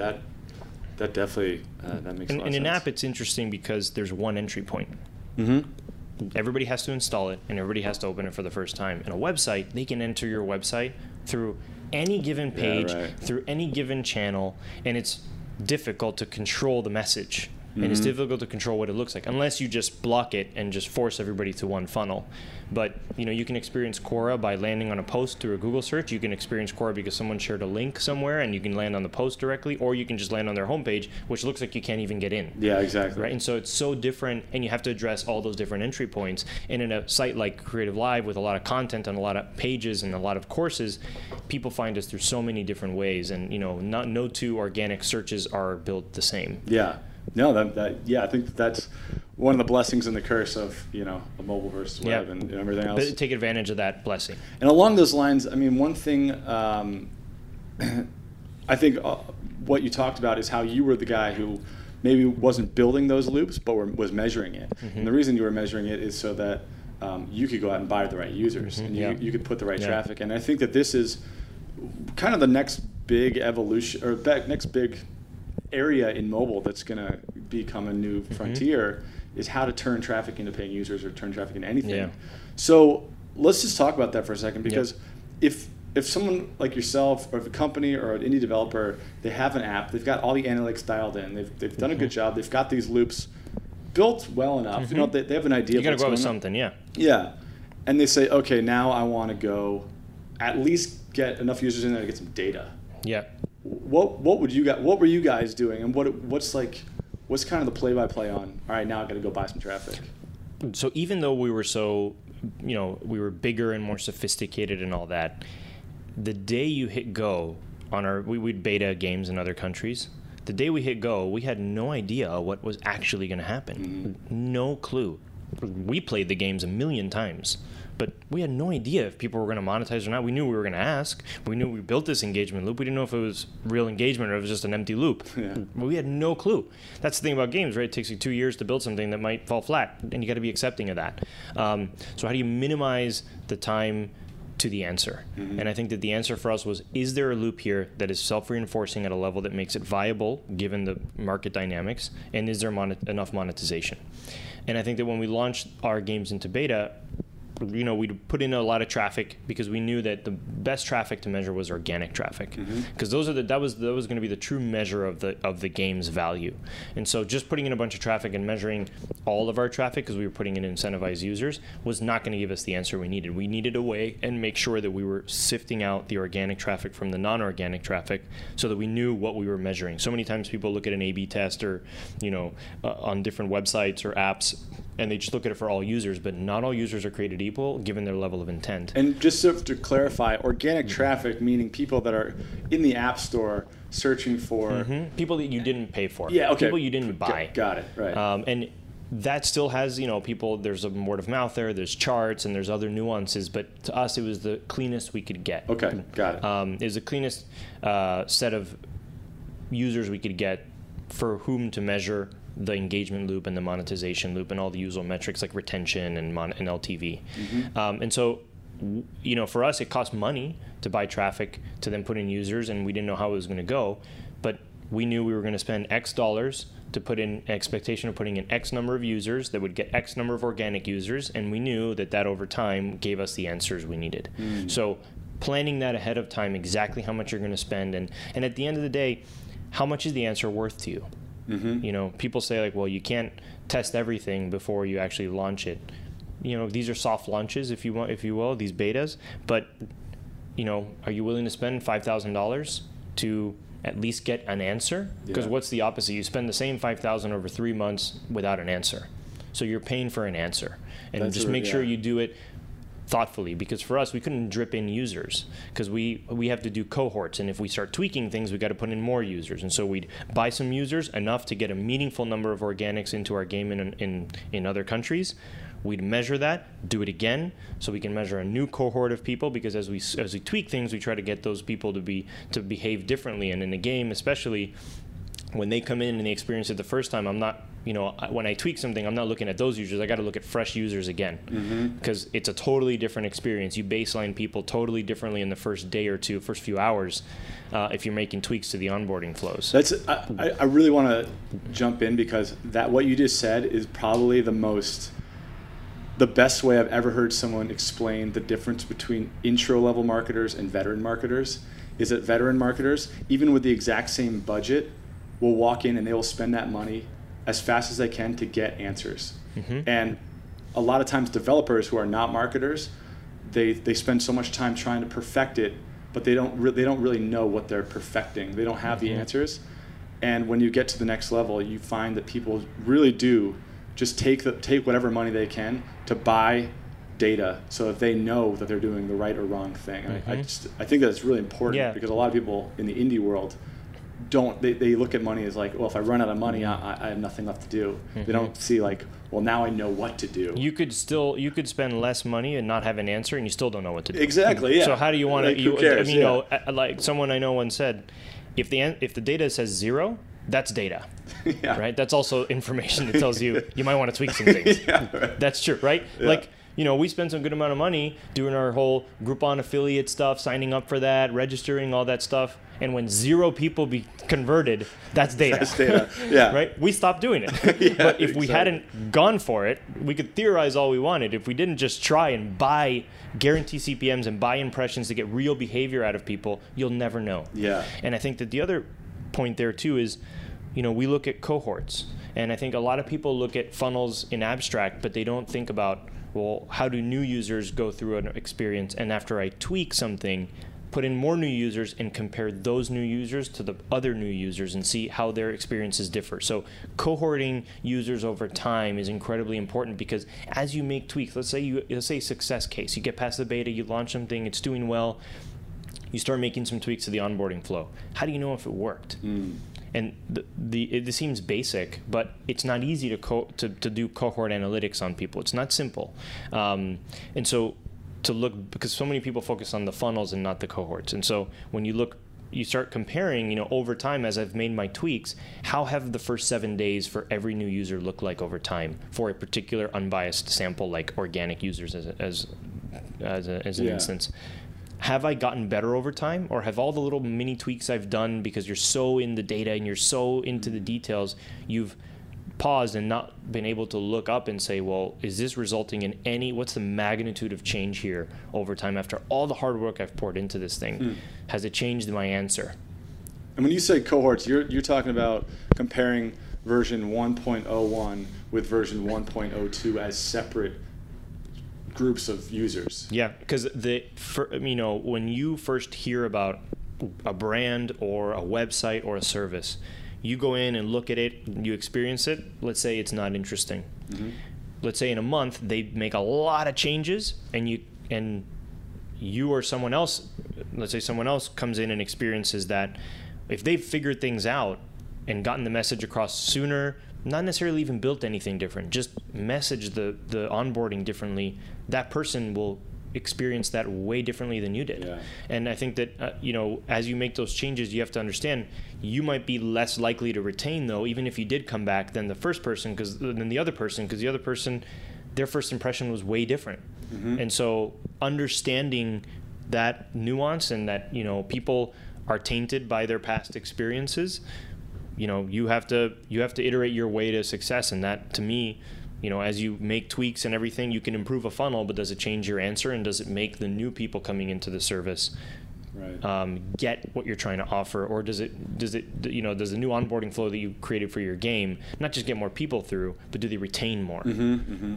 definitely that makes a lot of sense. In an app, it's interesting because there's one entry point. Mm-hmm. Everybody has to install it, and everybody has to open it for the first time. In a website, they can enter your website through any given page, through any given channel, and it's difficult to control the message. And it's difficult to control what it looks like, unless you just block it and just force everybody to one funnel. But, you know, you can experience Quora by landing on a post through a Google search. You can experience Quora because someone shared a link somewhere and you can land on the post directly, or you can just land on their homepage, which looks like you can't even get in. Yeah, exactly. Right? And so it's so different, and you have to address all those different entry points. And in a site like CreativeLive, with a lot of content and a lot of pages and a lot of courses, people find us through so many different ways. And, you know, no two organic searches are built the same. Yeah. No, I think that's one of the blessings and the curse of, you know, a mobile versus web and everything else. But take advantage of that blessing. And along those lines, I mean, one thing I think what you talked about is how you were the guy who maybe wasn't building those loops, but was measuring it. Mm-hmm. And the reason you were measuring it is so that you could go out and buy the right users, mm-hmm. and you could put the right traffic. And I think that this is kind of the next big evolution, or next big area in mobile that's going to become a new frontier, is how to turn traffic into paying users, or turn traffic into anything. Yeah. So let's just talk about that for a second, because if someone like yourself, or if a company or an indie developer, they have an app, they've got all the analytics dialed in, they've done a good job, they've got these loops built well enough, you know, they have an idea. You got to go with something, and they say, okay, now I want to go at least get enough users in there to get some data. Yeah. What were you guys doing, and what's kind of the play-by-play on, all right, now I got to go buy some traffic? So even though we were we were bigger and more sophisticated and all that, the day you hit go on we'd beta games in other countries. The day we hit go, we had no idea what was actually going to happen. Mm-hmm. No clue. We played the games 1,000,000 times, but we had no idea if people were going to monetize or not. We knew we were going to ask. We knew we built this engagement loop. We didn't know if it was real engagement or if it was just an empty loop. Yeah. We had no clue. That's the thing about games, right? It takes you 2 years to build something that might fall flat, and you got to be accepting of that. So how do you minimize the time to the answer? Mm-hmm. And I think that the answer for us was, is there a loop here that is self-reinforcing at a level that makes it viable given the market dynamics, and is there enough monetization? And I think that when we launched our games into beta, you know, we'd put in a lot of traffic because we knew that the best traffic to measure was organic traffic, because that was going to be the true measure of the game's value. And so just putting in a bunch of traffic and measuring all of our traffic, because we were putting in incentivized users, was not going to give us the answer we needed. We needed a way and make sure that we were sifting out the organic traffic from the non-organic traffic, so that we knew what we were measuring. So many times people look at an A/B test, or, you know, on different websites or apps, and they just look at it for all users, but not all users are created equal given their level of intent. And just to clarify, organic traffic meaning people that are in the app store searching for... Mm-hmm. People that you didn't pay for. Yeah, okay. People you didn't buy. Got it, right. And that still has, you know, people, there's a word of mouth there, there's charts, and there's other nuances, but to us it was the cleanest we could get. Okay, got it. It was the cleanest set of users we could get for whom to measure the engagement loop and the monetization loop and all the usual metrics like retention and LTV. Mm-hmm. And so you know, for us, it cost money to buy traffic to then put in users, and we didn't know how it was going to go. But we knew we were going to spend X dollars to put in an expectation of putting in X number of users that would get X number of organic users, and we knew that that over time gave us the answers we needed. So planning that ahead of time, exactly how much you're going to spend, and at the end of the day, how much is the answer worth to you? You know, people say like, well, you can't test everything before you actually launch it. You know, these are soft launches, if you want, if you will, these betas. But, you know, are you willing to spend $5,000 to at least get an answer? Because what's the opposite? You spend the same $5,000 over 3 months without an answer. So you're paying for an answer. And that's just true, make sure you do it thoughtfully, because for us, we couldn't drip in users because we have to do cohorts, and if we start tweaking things, we got to put in more users. And so we'd buy some users, enough to get a meaningful number of organics into our game in other countries. We'd measure that, do it again, so we can measure a new cohort of people, because as we tweak things, we try to get those people to behave differently. And in the game, especially when they come in and they experience it the first time, I'm not, you know, when I tweak something, I'm not looking at those users. I got to look at fresh users again, because it's a totally different experience. You baseline people totally differently in the first day or two, first few hours, if you're making tweaks to the onboarding flows. I really want to jump in, because that what you just said is probably the best way I've ever heard someone explain the difference between intro level marketers and veteran marketers. Is that veteran marketers, even with the exact same budget, will walk in and they will spend that money as fast as they can to get answers. And a lot of times developers who are not marketers, they spend so much time trying to perfect it, but they don't really know what they're perfecting. They don't have the answers. And when you get to the next level, you find that people really do just take whatever money they can to buy data so that they know that they're doing the right or wrong thing. And I think that's really important, because a lot of people in the indie world they look at money as like, well, if I run out of money, I have nothing left to do. They don't see like, well, now I know what to do. You could spend less money and not have an answer, and you still don't know what to do. Exactly. So how do you want to? You know, like someone I know once said, if the data says 0, that's data, right? That's also information that tells you you might want to tweak some things. That's true, right? Like, you know, we spend some good amount of money doing our whole Groupon affiliate stuff, signing up for that, registering, all that stuff. And when 0 people be converted, that's data. That's data. Yeah. Right? We stopped doing it. But if we hadn't gone for it, we could theorize all we wanted. If we didn't just try and buy guarantee CPMs and buy impressions to get real behavior out of people, you'll never know. Yeah. And I think that the other point there too is, you know, we look at cohorts. And I think a lot of people look at funnels in abstract, but they don't think about, well, how do new users go through an experience? And after I tweak something, put in more new users and compare those new users to the other new users and see how their experiences differ. So cohorting users over time is incredibly important, because as you make tweaks, let's say success case, you get past the beta, you launch something, it's doing well, you start making some tweaks to the onboarding flow. How do you know if it worked? And this seems basic, but it's not easy to do cohort analytics on people. It's not simple. And so to look, because so many people focus on the funnels and not the cohorts. And so when you look, you start comparing, you know, over time, as I've made my tweaks, how have the first 7 days for every new user looked like over time for a particular unbiased sample, like organic users as an instance. Have I gotten better over time, or have all the little mini tweaks I've done, because you're so in the data and you're so into the details, you've paused and not been able to look up and say, well, is this resulting in any, what's the magnitude of change here over time after all the hard work I've poured into this thing? Has it changed my answer? And when you say cohorts, you're talking about comparing version 1.01 with version 1.02 as separate groups of users. Yeah, because you know, when you first hear about a brand or a website or a service, you go in and look at it, you experience it. Let's say it's not interesting. Let's say in a month they make a lot of changes, and you or someone else, let's say someone else comes in and experiences that. If they've figured things out and gotten the message across sooner, not necessarily even built anything different, just message the onboarding differently, that person will experience that way differently than you did. And I think that you know, as you make those changes, you have to understand you might be less likely to retain, though, even if you did come back, than the other person, their first impression was way different. Mm-hmm. And so understanding that nuance and that, you know, people are tainted by their past experiences, you know, you have to iterate your way to success. And that, to me, you know, as you make tweaks and everything, you can improve a funnel, but does it change your answer? And does it make the new people coming into the service right. Get what you're trying to offer? Or does it, you know, does the new onboarding flow that you created for your game not just get more people through, but do they retain more,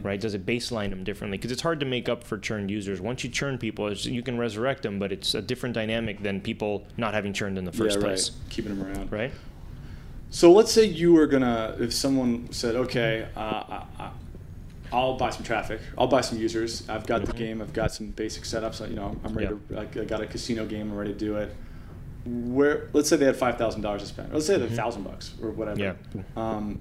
right? Does it baseline them differently? Because it's hard to make up for churned users. Once you churn people, you can resurrect them, but it's a different dynamic than people not having churned in the first place. Keeping them around. Right? So let's say you were gonna, if someone said, okay, I'll buy some traffic, I'll buy some users, I've got the game, I've got some basic setups, you know, I'm ready to, I got a casino game, I'm ready to do it. Where, let's say they had $5,000 to spend, or let's say they had $1,000 bucks or whatever. Yeah.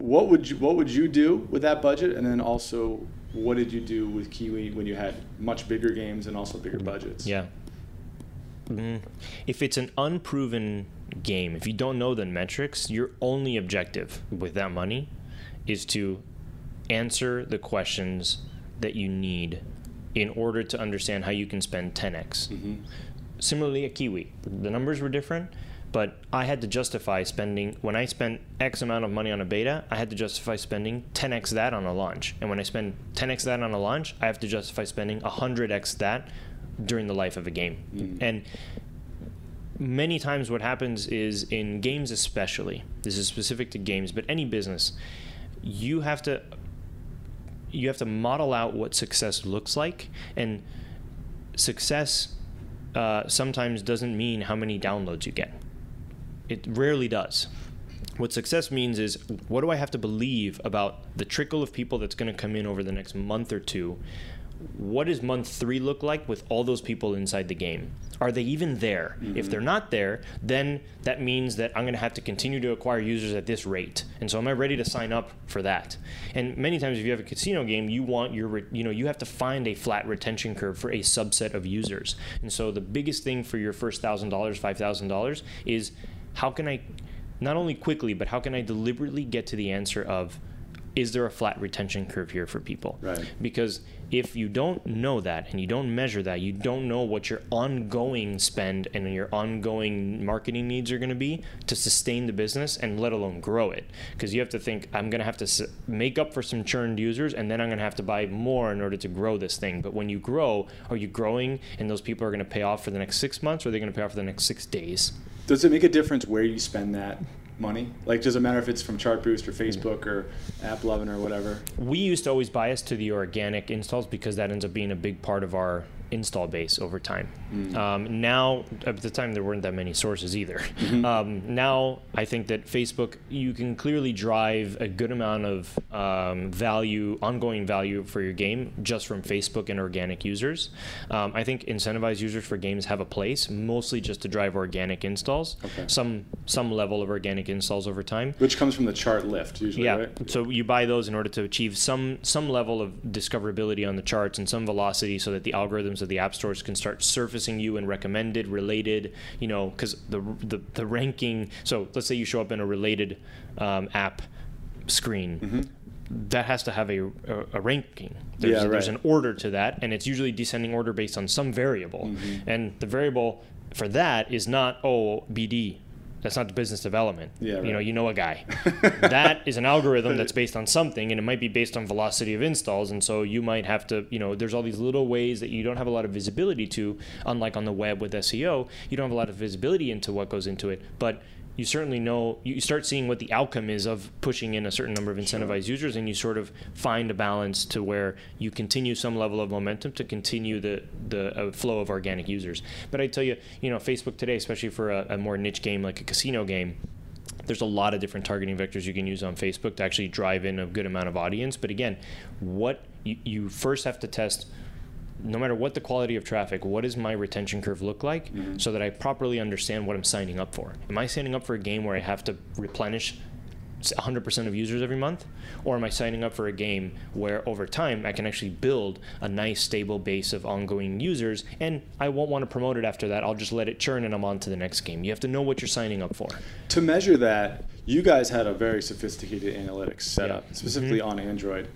What would you do with that budget? And then also, what did you do with Kiwi when you had much bigger games and also bigger budgets? Yeah. If it's an unproven game, if you don't know the metrics, your only objective with that money is to answer the questions that you need in order to understand how you can spend 10x. Similarly at Kiwi, the numbers were different, but I had to justify spending, when I spent X amount of money on a beta, I had to justify spending 10x that on a launch. And when I spend 10x that on a launch, I have to justify spending 100x that during the life of a game. And many times what happens is, in games especially, this is specific to games, but any business, you have to model out what success looks like. And success sometimes doesn't mean how many downloads you get. It rarely does. What success means is, what do I have to believe about the trickle of people that's going to come in over the next month or two? What does month 3 look like with all those people inside the game? Are they even there? If they're not there, then that means that I'm going to have to continue to acquire users at this rate. And so am I ready to sign up for that? And many times if you have a casino game, you want your, you know, you have to find a flat retention curve for a subset of users. And so the biggest thing for your first $1,000, $5,000 is, how can I not only quickly, but how can I deliberately get to the answer of, is there a flat retention curve here for people? Right. Because if you don't know that and you don't measure that, you don't know what your ongoing spend and your ongoing marketing needs are going to be to sustain the business, and let alone grow it. Because you have to think, I'm going to have to make up for some churned users, and then I'm going to have to buy more in order to grow this thing. But when you grow, are you growing and those people are going to pay off for the next 6 months, or are they going to pay off for the next 6 days? Does it make a difference where you spend that money? Like, does it matter if it's from Chartboost or Facebook or AppLovin or whatever? We used to always bias to the organic installs because that ends up being a big part of our install base over time. Now, at the time, there weren't that many sources either. Now, I think that Facebook, you can clearly drive a good amount of value, ongoing value for your game just from Facebook and organic users. I think incentivized users for games have a place, mostly just to drive organic installs, some level of organic installs over time. Which comes from the chart lift, usually, right? So you buy those in order to achieve some level of discoverability on the charts and some velocity, so that the algorithms of the app stores can start surfacing you and recommended, related, you know, because the ranking. So let's say you show up in a related app screen. That has to have a ranking. There's an order to that, and it's usually descending order based on some variable. And the variable for that is not, BD. That's not business development. You know a guy. That is an algorithm that's based on something, and it might be based on velocity of installs. And so you might have to, you know, there's all these little ways that you don't have a lot of visibility to, unlike on the web with SEO, you don't have a lot of visibility into what goes into it. But you certainly know, you start seeing what the outcome is of pushing in a certain number of incentivized users, and you sort of find a balance to where you continue some level of momentum to continue the flow of organic users. But I tell you, you know, Facebook today, especially for a more niche game like a casino game, there's a lot of different targeting vectors you can use on Facebook to actually drive in a good amount of audience. But again, what you first have to test, no matter what the quality of traffic, what does my retention curve look like, so that I properly understand what I'm signing up for? Am I signing up for a game where I have to replenish 100% of users every month? Or am I signing up for a game where over time I can actually build a nice stable base of ongoing users, and I won't want to promote it after that? I'll just let it churn and I'm on to the next game. You have to know what you're signing up for. To measure that, you guys had a very sophisticated analytics setup, specifically on Android.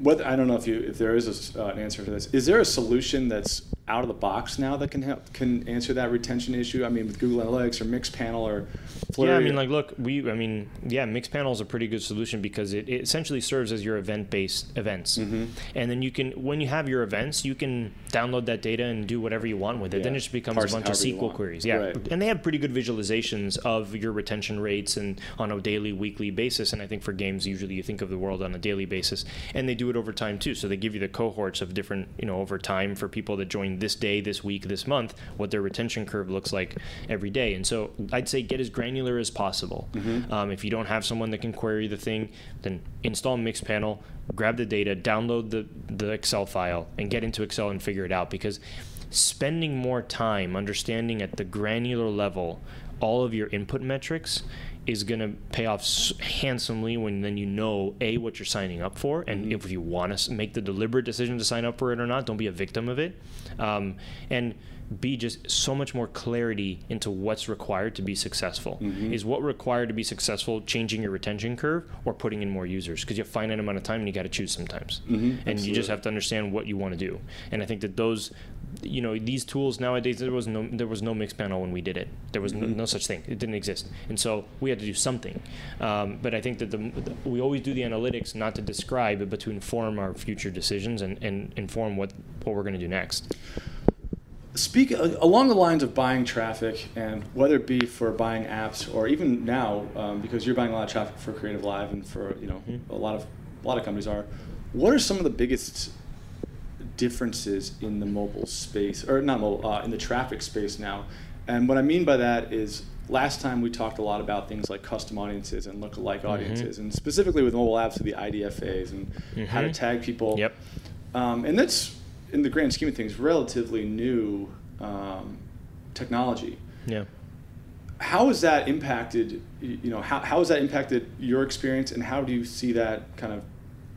what I don't know if there is an answer to this. Is there a solution that's out of the box now that can help, can answer that retention issue? I mean, with Google Analytics or Mixpanel or Flurry. Yeah, I mean, like, look, yeah, Mixpanel is a pretty good solution because it essentially serves as your event-based events. Mm-hmm. And then you can, when you have your events, you can download that data and do whatever you want with it. Yeah. Then it just becomes a bunch of SQL queries. Yeah, right. And they have pretty good visualizations of your retention rates and on a daily, weekly basis. And I think for games, usually you think of the world on a daily basis, and they do it over time too. So they give you the cohorts of different, you know, over time for people that join this day, this week, this month, what their retention curve looks like every day. And so I'd say get as granular as possible. Mm-hmm. If you don't have someone that can query the thing, then install Mixpanel, grab the data, download the Excel file, and get into Excel and figure it out. Because spending more time understanding at the granular level all of your input metrics is going to pay off handsomely when then you know, A, what you're signing up for, and if you want to make the deliberate decision to sign up for it or not, don't be a victim of it. And B, just so much more clarity into what's required to be successful. Mm-hmm. Is what required to be successful changing your retention curve or putting in more users? Because you have a finite amount of time and you got to choose sometimes. Mm-hmm. And absolutely. You just have to understand what you want to do. And I think that those, you know, these tools nowadays, there was no Mixpanel when we did it. There was no such thing. It didn't exist. And so we had to do something. But I think that we always do the analytics not to describe, but to inform our future decisions and inform what we're going to do next. Speak along the lines of buying traffic, and whether it be for buying apps or even now, because you're buying a lot of traffic for CreativeLive and for, you know, a lot of companies are. What are some of the biggest differences in the mobile space, or not mobile, in the traffic space now? And what I mean by that is, last time we talked a lot about things like custom audiences and lookalike audiences, and specifically with mobile apps with the IDFAs and how to tag people. Yep. And that's, in the grand scheme of things, relatively new technology. Yeah. How has that impacted, you know, how has that impacted your experience, and how do you see that kind of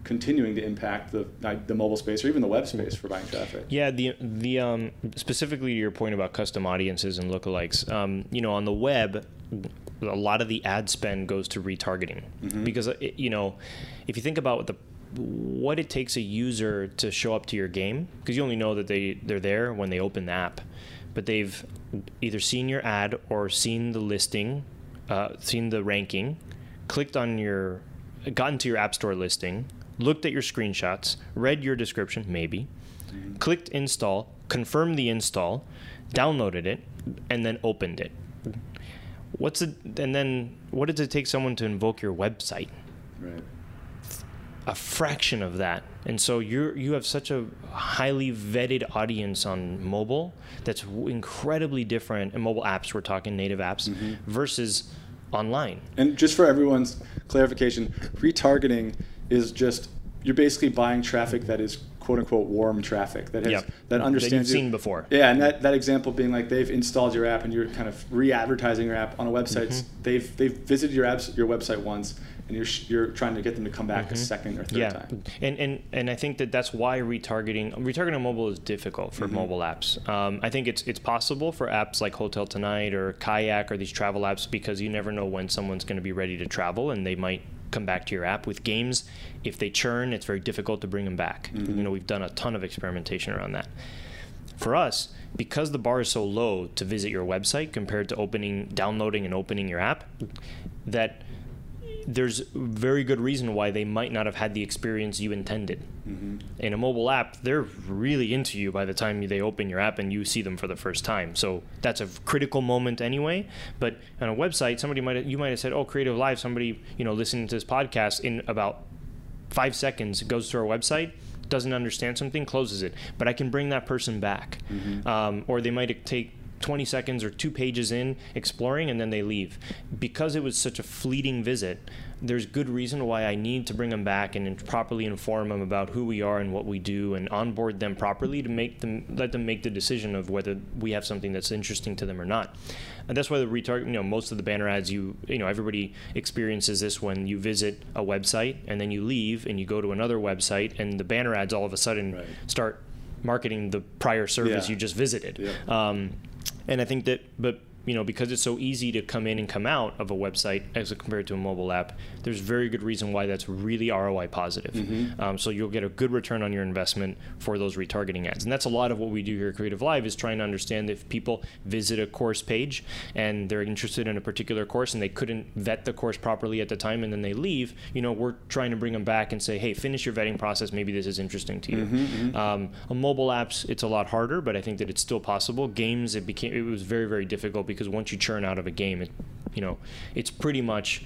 continuing to impact the mobile space or even the web space for buying traffic? Yeah, the specifically to your point about custom audiences and lookalikes, you know, on the web, a lot of the ad spend goes to retargeting because, you know, if you think about what it takes a user to show up to your game, because you only know that they're there when they open the app, but they've either seen your ad or seen the listing, seen the ranking, clicked on your, gotten to your app store listing, looked at your screenshots, read your description, maybe, clicked install, confirmed the install, downloaded it, and then opened it. And then what does it take someone to invoke your website? Right. A fraction of that. And so you have such a highly vetted audience on mobile that's incredibly different. In mobile apps, we're talking native apps, versus online. And just for everyone's clarification, retargeting is just, you're basically buying traffic that is quote unquote warm traffic that has that understands that you've seen before. Yeah, and that example being like they've installed your app and you're kind of re-advertising your app on a website. They've visited your website once, and you're trying to get them to come back a second or third time. And I think that's why retargeting on mobile is difficult for mobile apps. I think it's possible for apps like Hotel Tonight or Kayak or these travel apps, because you never know when someone's going to be ready to travel and they might come back to your app. With games, if they churn, it's very difficult to bring them back. You know, we've done a ton of experimentation around that. For us, because the bar is so low to visit your website compared to downloading and opening your app, that there's very good reason why they might not have had the experience you intended. In a mobile app, they're really into you by the time they open your app and you see them for the first time. So that's a critical moment anyway. But on a website, you might have said, "Oh, CreativeLive, somebody, you know, listening to this podcast in about 5 seconds goes to our website, doesn't understand something, closes it. But I can bring that person back." Or they might take 20 seconds or 2 pages in exploring, and then they leave. Because it was such a fleeting visit, there's good reason why I need to bring them back and properly inform them about who we are and what we do, and onboard them properly to let them make the decision of whether we have something that's interesting to them or not. And that's why the retargeting, you know, most of the banner ads, you know, everybody experiences this when you visit a website and then you leave and you go to another website, and the banner ads all of a sudden start marketing the prior service you just visited. And I think that, but you know, because it's so easy to come in and come out of a website as compared to a mobile app, there's very good reason why that's really ROI positive. Mm-hmm. So you'll get a good return on your investment for those retargeting ads. And that's a lot of what we do here at Creative Live, is trying to understand if people visit a course page and they're interested in a particular course and they couldn't vet the course properly at the time and then they leave, you know, we're trying to bring them back and say, hey, finish your vetting process. Maybe this is interesting to you. Mm-hmm, mm-hmm. On mobile apps, it's a lot harder, but I think that it's still possible. Games, it was very, very difficult because once you churn out of a game, it's pretty much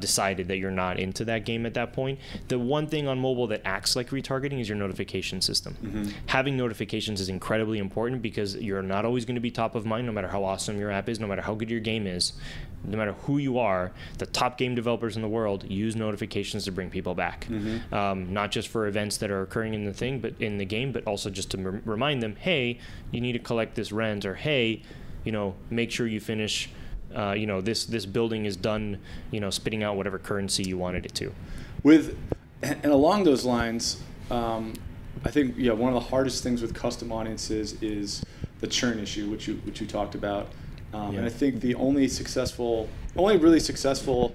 decided that you're not into that game at that point. The one thing on mobile that acts like retargeting is your notification system. Mm-hmm. Having notifications is incredibly important because you're not always going to be top of mind, no matter how awesome your app is, no matter how good your game is, no matter who you are. The top game developers in the world use notifications to bring people back. Mm-hmm. Not just for events that are occurring in the thing, but in the game, but also just to remind them, hey, you need to collect this rent, or hey, make sure you finish this building is done, spitting out whatever currency you wanted it to. And along those lines, I think one of the hardest things with custom audiences is the churn issue, which you talked about. And I think the only really successful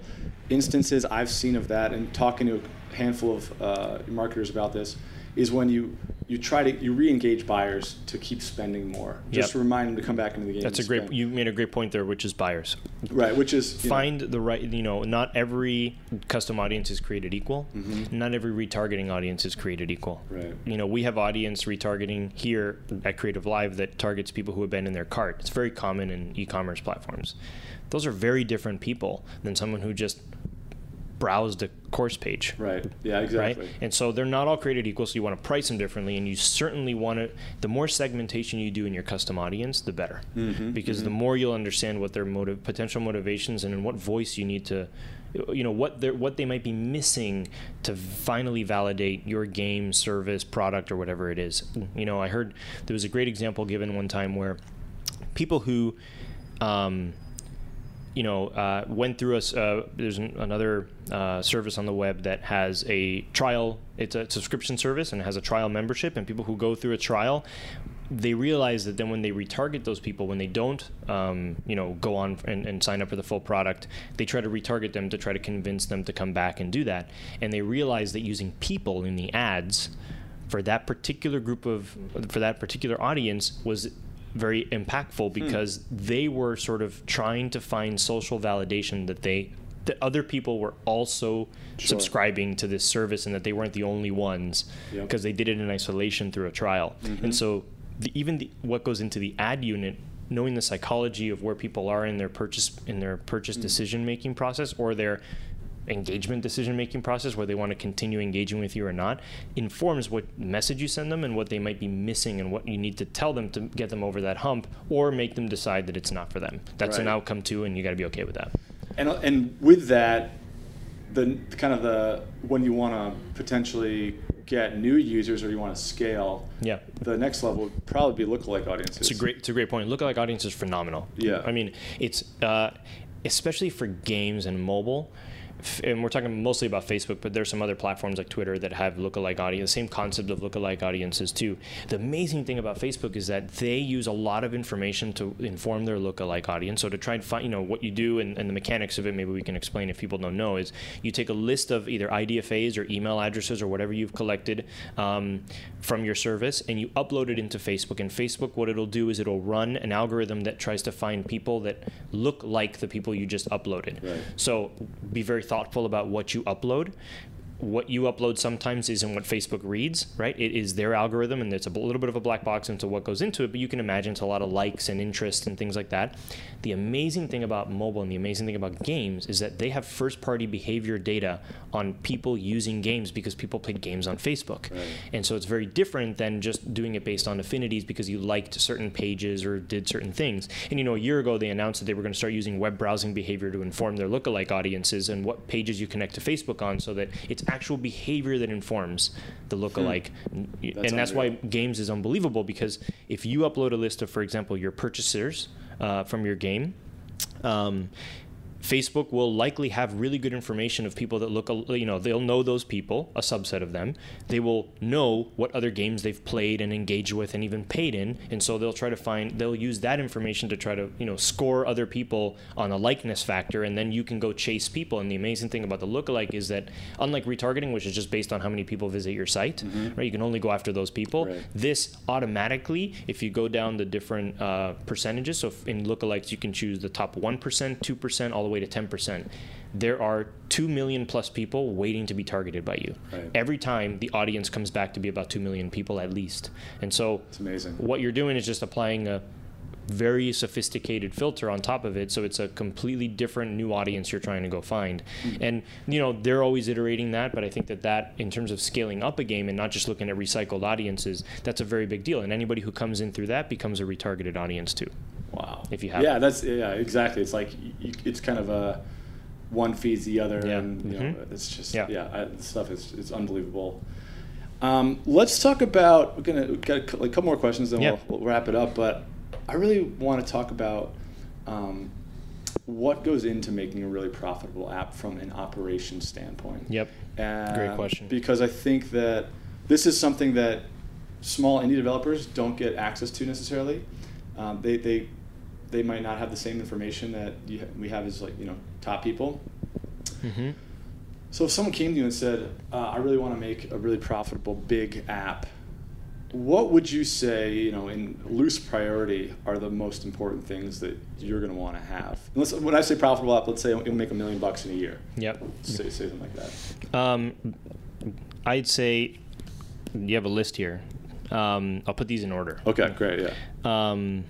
instances I've seen of that, and talking to a handful of marketers about this, is when you re-engage buyers to keep spending more. Just to remind them to come back into the game. That's you made a great point there, which is buyers. Right, which is the right, not every custom audience is created equal. Mm-hmm. Not every retargeting audience is created equal. Right. We have audience retargeting here at Creative Live that targets people who have been in their cart. It's very common in e-commerce platforms. Those are very different people than someone who just browsed a course page. Right. Yeah, exactly. Right? And so they're not all created equal, so you want to price them differently, and you certainly want to, the more segmentation you do in your custom audience, the better. Mm-hmm. Because the more you'll understand what their potential motivations and in what voice you need to, what they might be missing to finally validate your game, service, product, or whatever it is. I heard there was a great example given one time where people who went through us. There's another service on the web that has a trial. It's a subscription service and it has a trial membership. And people who go through a trial, they realize that then when they retarget those people, when they don't, go on and sign up for the full product, they try to retarget them to try to convince them to come back and do that. And they realize that using people in the ads for that particular for that particular audience was very impactful because they were sort of trying to find social validation that other people were also subscribing to this service and that they weren't the only ones because they did it in isolation through a trial. Mm-hmm. And so what goes into the ad unit, knowing the psychology of where people are in their purchase decision-making process or their engagement decision-making process, where they want to continue engaging with you or not, informs what message you send them and what they might be missing and what you need to tell them to get them over that hump or make them decide that it's not for them. That's an outcome too, and you got to be okay with that. And with that, when you want to potentially get new users or you want to scale, the next level would probably be lookalike audiences. It's a great point. Lookalike audience is phenomenal. Yeah, I mean, it's especially for games and mobile. And we're talking mostly about Facebook, but there's some other platforms like Twitter that have lookalike audience, the same concept of lookalike audiences too. The amazing thing about Facebook is that they use a lot of information to inform their lookalike audience. So to try and find, what you do and the mechanics of it, maybe we can explain if people don't know, is you take a list of either IDFAs or email addresses or whatever you've collected from your service, and you upload it into Facebook. And Facebook, what it'll do is it'll run an algorithm that tries to find people that look like the people you just uploaded. Right. So be very thoughtful about what you upload. What you upload sometimes isn't what Facebook reads, right? It is their algorithm, and it's a little bit of a black box into what goes into it, but you can imagine it's a lot of likes and interests and things like that. The amazing thing about mobile and the amazing thing about games is that they have first-party behavior data on people using games because people played games on Facebook. Right. And so it's very different than just doing it based on affinities because you liked certain pages or did certain things. And, a year ago, they announced that they were going to start using web browsing behavior to inform their lookalike audiences and what pages you connect to Facebook on so that it's actual behavior that informs the lookalike. That's why games is unbelievable, because if you upload a list of, for example, your purchasers from your game, Facebook will likely have really good information of people that look, they'll know those people, a subset of them. They will know what other games they've played and engaged with and even paid in. And so they'll try to find, they'll use that information to try to, score other people on a likeness factor. And then you can go chase people. And the amazing thing about the lookalike is that unlike retargeting, which is just based on how many people visit your site, right? You can only go after those people. Right. This automatically, if you go down the different percentages, so in lookalikes, you can choose the top 1%, 2%, all the way to 10%. There are 2 million plus people waiting to be targeted by you. Right. Every time the audience comes back to be about 2 million people at least. And so it's amazing. What you're doing is just applying a very sophisticated filter on top of it, so it's a completely different new audience you're trying to go find. And they're always iterating that, but I think that in terms of scaling up a game and not just looking at recycled audiences, that's a very big deal. And anybody who comes in through that becomes a retargeted audience too. Wow. If you have exactly. It's like it's kind of a one feeds the other, and it's just stuff is it's unbelievable. Let's talk about we've got a couple more questions, then we'll wrap it up. But I really want to talk about what goes into making a really profitable app from an operations standpoint. Yep. Great question. Because I think that this is something that small indie developers don't get access to necessarily. They might not have the same information that we have as top people. So if someone came to you and said, I really want to make a really profitable big app, what would you say, in loose priority, are the most important things that you're going to want to have? Unless, when I say profitable app, let's say you'll make $1 million in a year. Yep. Say something like that. I'd say you have a list here. I'll put these in order. Okay, great, yeah.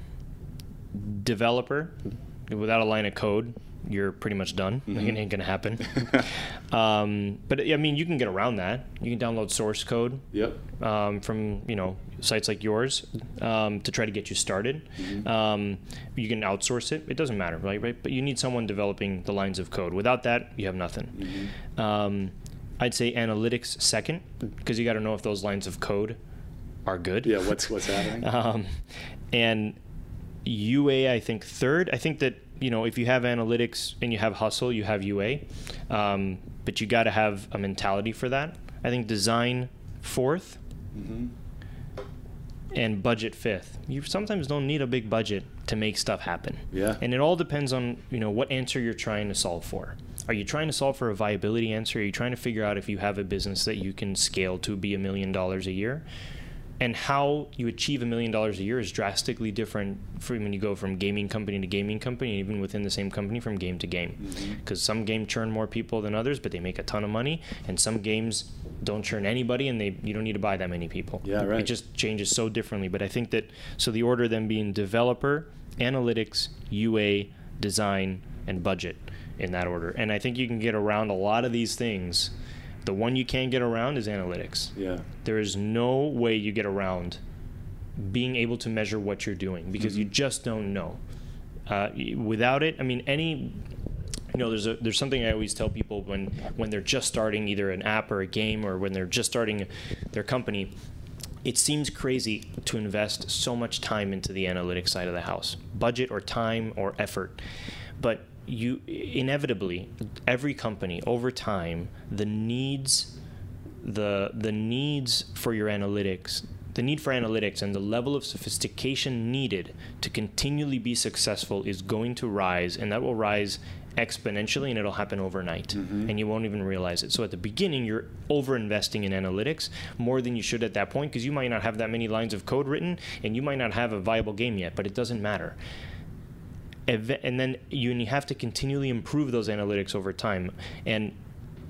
Developer, without a line of code, you're pretty much done. It ain't gonna happen. But I mean, you can get around that. You can download source code from sites like yours to try to get you started. You can outsource it. It doesn't matter, right? But you need someone developing the lines of code. Without that, you have nothing. I'd say analytics second, because you got to know if those lines of code are good. Yeah, what's happening? And UA, I think third. I think that if you have analytics and you have hustle, you have UA, but you got to have a mentality for that. I think design fourth, and budget fifth. You sometimes don't need a big budget to make stuff happen. Yeah. And it all depends on what answer you're trying to solve for. Are you trying to solve for a viability answer? Are you trying to figure out if you have a business that you can scale to be $1 million a year? And how you achieve $1 million a year is drastically different from when you go from gaming company to gaming company, even within the same company from game to game. Because some games churn more people than others, but they make a ton of money. And some games don't churn anybody, and you don't need to buy that many people. Yeah, right. It just changes so differently. But I think that, so the order then being developer, analytics, UA, design, and budget in that order. And I think you can get around a lot of these things. The one you can't get around is analytics. Yeah. There is no way you get around being able to measure what you're doing, because you just don't know. Without it, I mean, there's something I always tell people when they're just starting either an app or a game, or when they're just starting their company. It seems crazy to invest so much time into the analytics side of the house, budget or time or effort. But you inevitably, every company over time, the need for analytics and the level of sophistication needed to continually be successful is going to rise, and that will rise exponentially, and it'll happen overnight, and you won't even realize it. So at the beginning, you're over investing in analytics more than you should at that point, because you might not have that many lines of code written, and you might not have a viable game yet, but it doesn't matter. And then you have to continually improve those analytics over time, and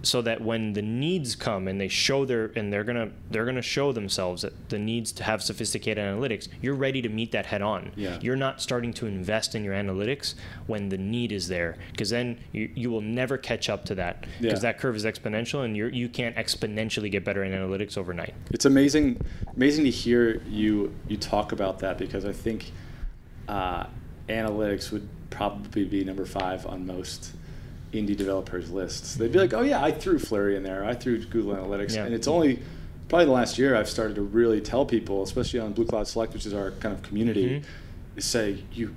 so that when the needs come and they show they're gonna show themselves, that the needs to have sophisticated analytics, you're ready to meet that head on. Yeah. You're not starting to invest in your analytics when the need is there, because then you will never catch up to that, because that curve is exponential, and you can't exponentially get better in analytics overnight. It's amazing to hear you talk about that, because I think. Analytics would probably be number 5 on most indie developers' lists. They'd be like, oh yeah, I threw Flurry in there, I threw Google Analytics, and it's only probably the last year I've started to really tell people, especially on Blue Cloud Select, which is our kind of community, say, you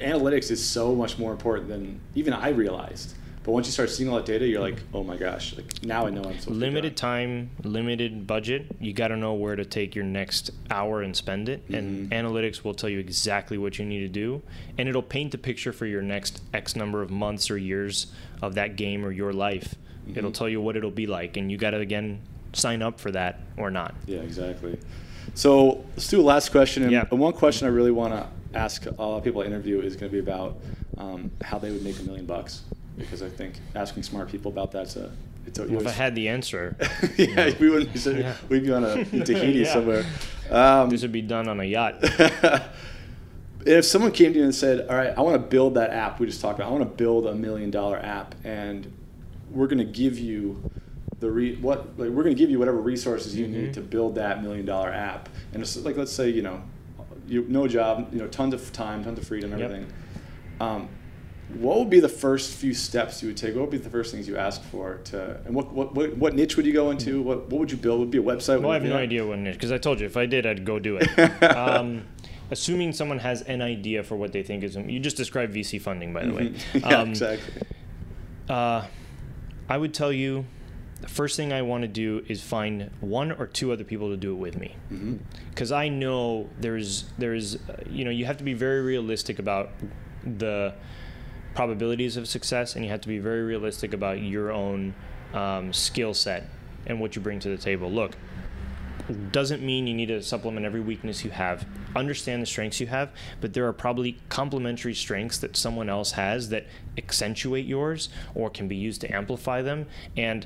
analytics is so much more important than even I realized. But once you start seeing all that data, you're like, oh my gosh, like now I know I'm supposed limited to time, limited budget. You got to know where to take your next hour and spend it. Mm-hmm. And analytics will tell you exactly what you need to do. And it'll paint a picture for your next X number of months or years of that game or your life. Mm-hmm. It'll tell you what it'll be like. And you got to, again, sign up for that or not. Yeah, exactly. So let's do a last question. And one question I really want to ask a lot of people I interview is going to be about how they would make $1 million. Because I think asking smart people about that's a... If I had the answer... we wouldn't be sitting, we'd be on a Tahiti somewhere. This would be done on a yacht. If someone came to you and said, all right, I want to build that app we just talked about. I want to build $1 million app, and we're going to give you the we're going to give you whatever resources you need to build that $1 million app. And it's like, let's say, no job, tons of time, tons of freedom, everything. What would be the first few steps you would take? What would be the first things you ask for? And what niche would you go into? What would you build? Would it be a website? Well, I have no idea what niche, because I told you if I did, I'd go do it. Assuming someone has an idea for what they think is... You just described VC funding, by the way. Exactly. I would tell you the first thing I want to do is find one or two other people to do it with me. Because I know there is you have to be very realistic about the probabilities of success, and you have to be very realistic about your own skill set and what you bring to the table. Look, it doesn't mean you need to supplement every weakness you have. Understand the strengths you have, but there are probably complementary strengths that someone else has that accentuate yours or can be used to amplify them. And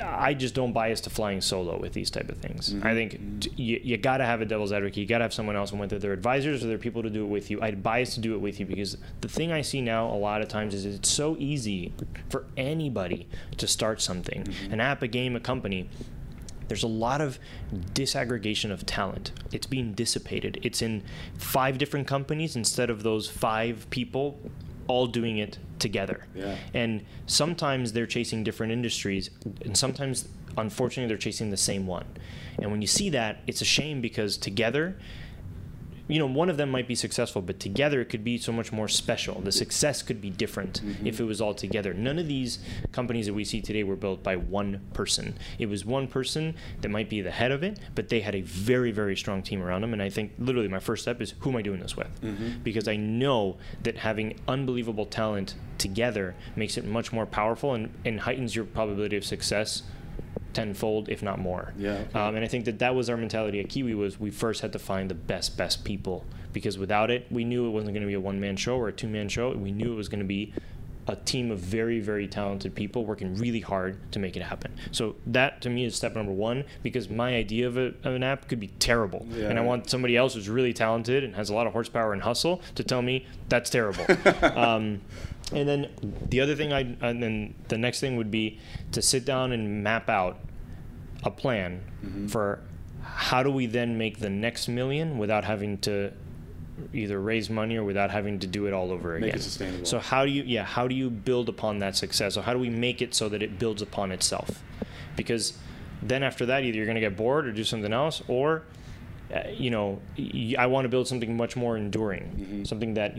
I just don't buy us to flying solo with these type of things. I think you got to have a devil's advocate. You got to have someone else, whether they're advisors or they're people to do it with you. I'd buy us to do it with you, because the thing I see now a lot of times is it's so easy for anybody to start something, an app, a game, a company. There's a lot of disaggregation of talent. It's being dissipated. It's in 5 different companies instead of those 5 people all doing it together. And sometimes they're chasing different industries, and sometimes, unfortunately, they're chasing the same one. And when you see that, it's a shame, because together, one of them might be successful, but together it could be so much more special. The success could be different if it was all together. None of these companies that we see today were built by one person. It was one person that might be the head of it, but they had a very, very strong team around them. And I think literally my first step is, who am I doing this with? Because I know that having unbelievable talent together makes it much more powerful and heightens your probability of success tenfold, if not more. And I think that was our mentality at Kiwi, was we first had to find the best people, because without it, we knew it wasn't going to be a one-man show or a two-man show. We knew it was going to be a team of very, very talented people working really hard to make it happen. So that, to me, is step number 1, because my idea of an app could be terrible. And I want somebody else who's really talented and has a lot of horsepower and hustle to tell me that's terrible. And then the other thing the next thing would be to sit down and map out a plan for how do we then make the next $1 million without having to either raise money or without having to do it all over again. Make it sustainable. So how do you build upon that success? So how do we make it so that it builds upon itself? Because then after that, either you're going to get bored or do something else, or I want to build something much more enduring, something that,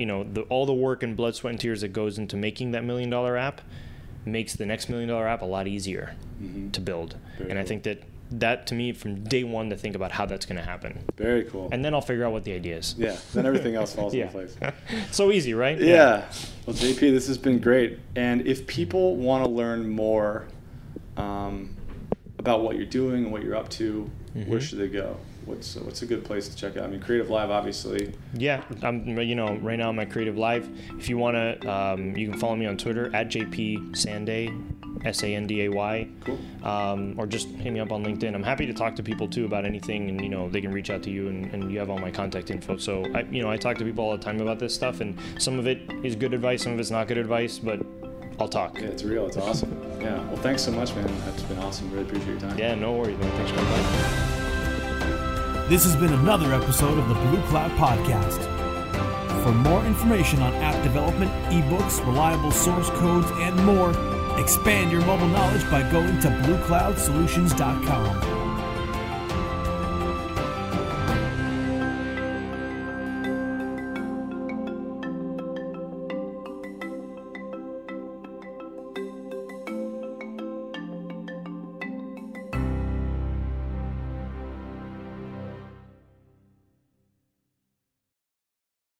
all the work and blood, sweat, and tears that goes into making that $1 million app makes the next $1 million app a lot easier to build. Very cool. I think that to me, from day one, to think about how that's going to happen. Very cool. And then I'll figure out what the idea is. Yeah. Then everything else falls into place. So easy, right? Yeah. Well, JP, this has been great. And if people want to learn more about what you're doing and what you're up to, where should they go? What's a good place to check out? I mean, CreativeLive, obviously. Yeah, I'm right now I'm at CreativeLive. If you want to, you can follow me on Twitter at JP Sanday, Sanday. Cool. Or just hit me up on LinkedIn. I'm happy to talk to people too about anything, and they can reach out to you, and you have all my contact info. So I talk to people all the time about this stuff, and some of it is good advice, some of it's not good advice, but I'll talk. Yeah, it's real. It's awesome. Yeah. Well, thanks so much, man. That's been awesome. Really appreciate your time. Yeah, no worries, man. Thanks for coming by. This has been another episode of the Blue Cloud Podcast. For more information on app development, ebooks, reliable source codes, and more, expand your mobile knowledge by going to bluecloudsolutions.com.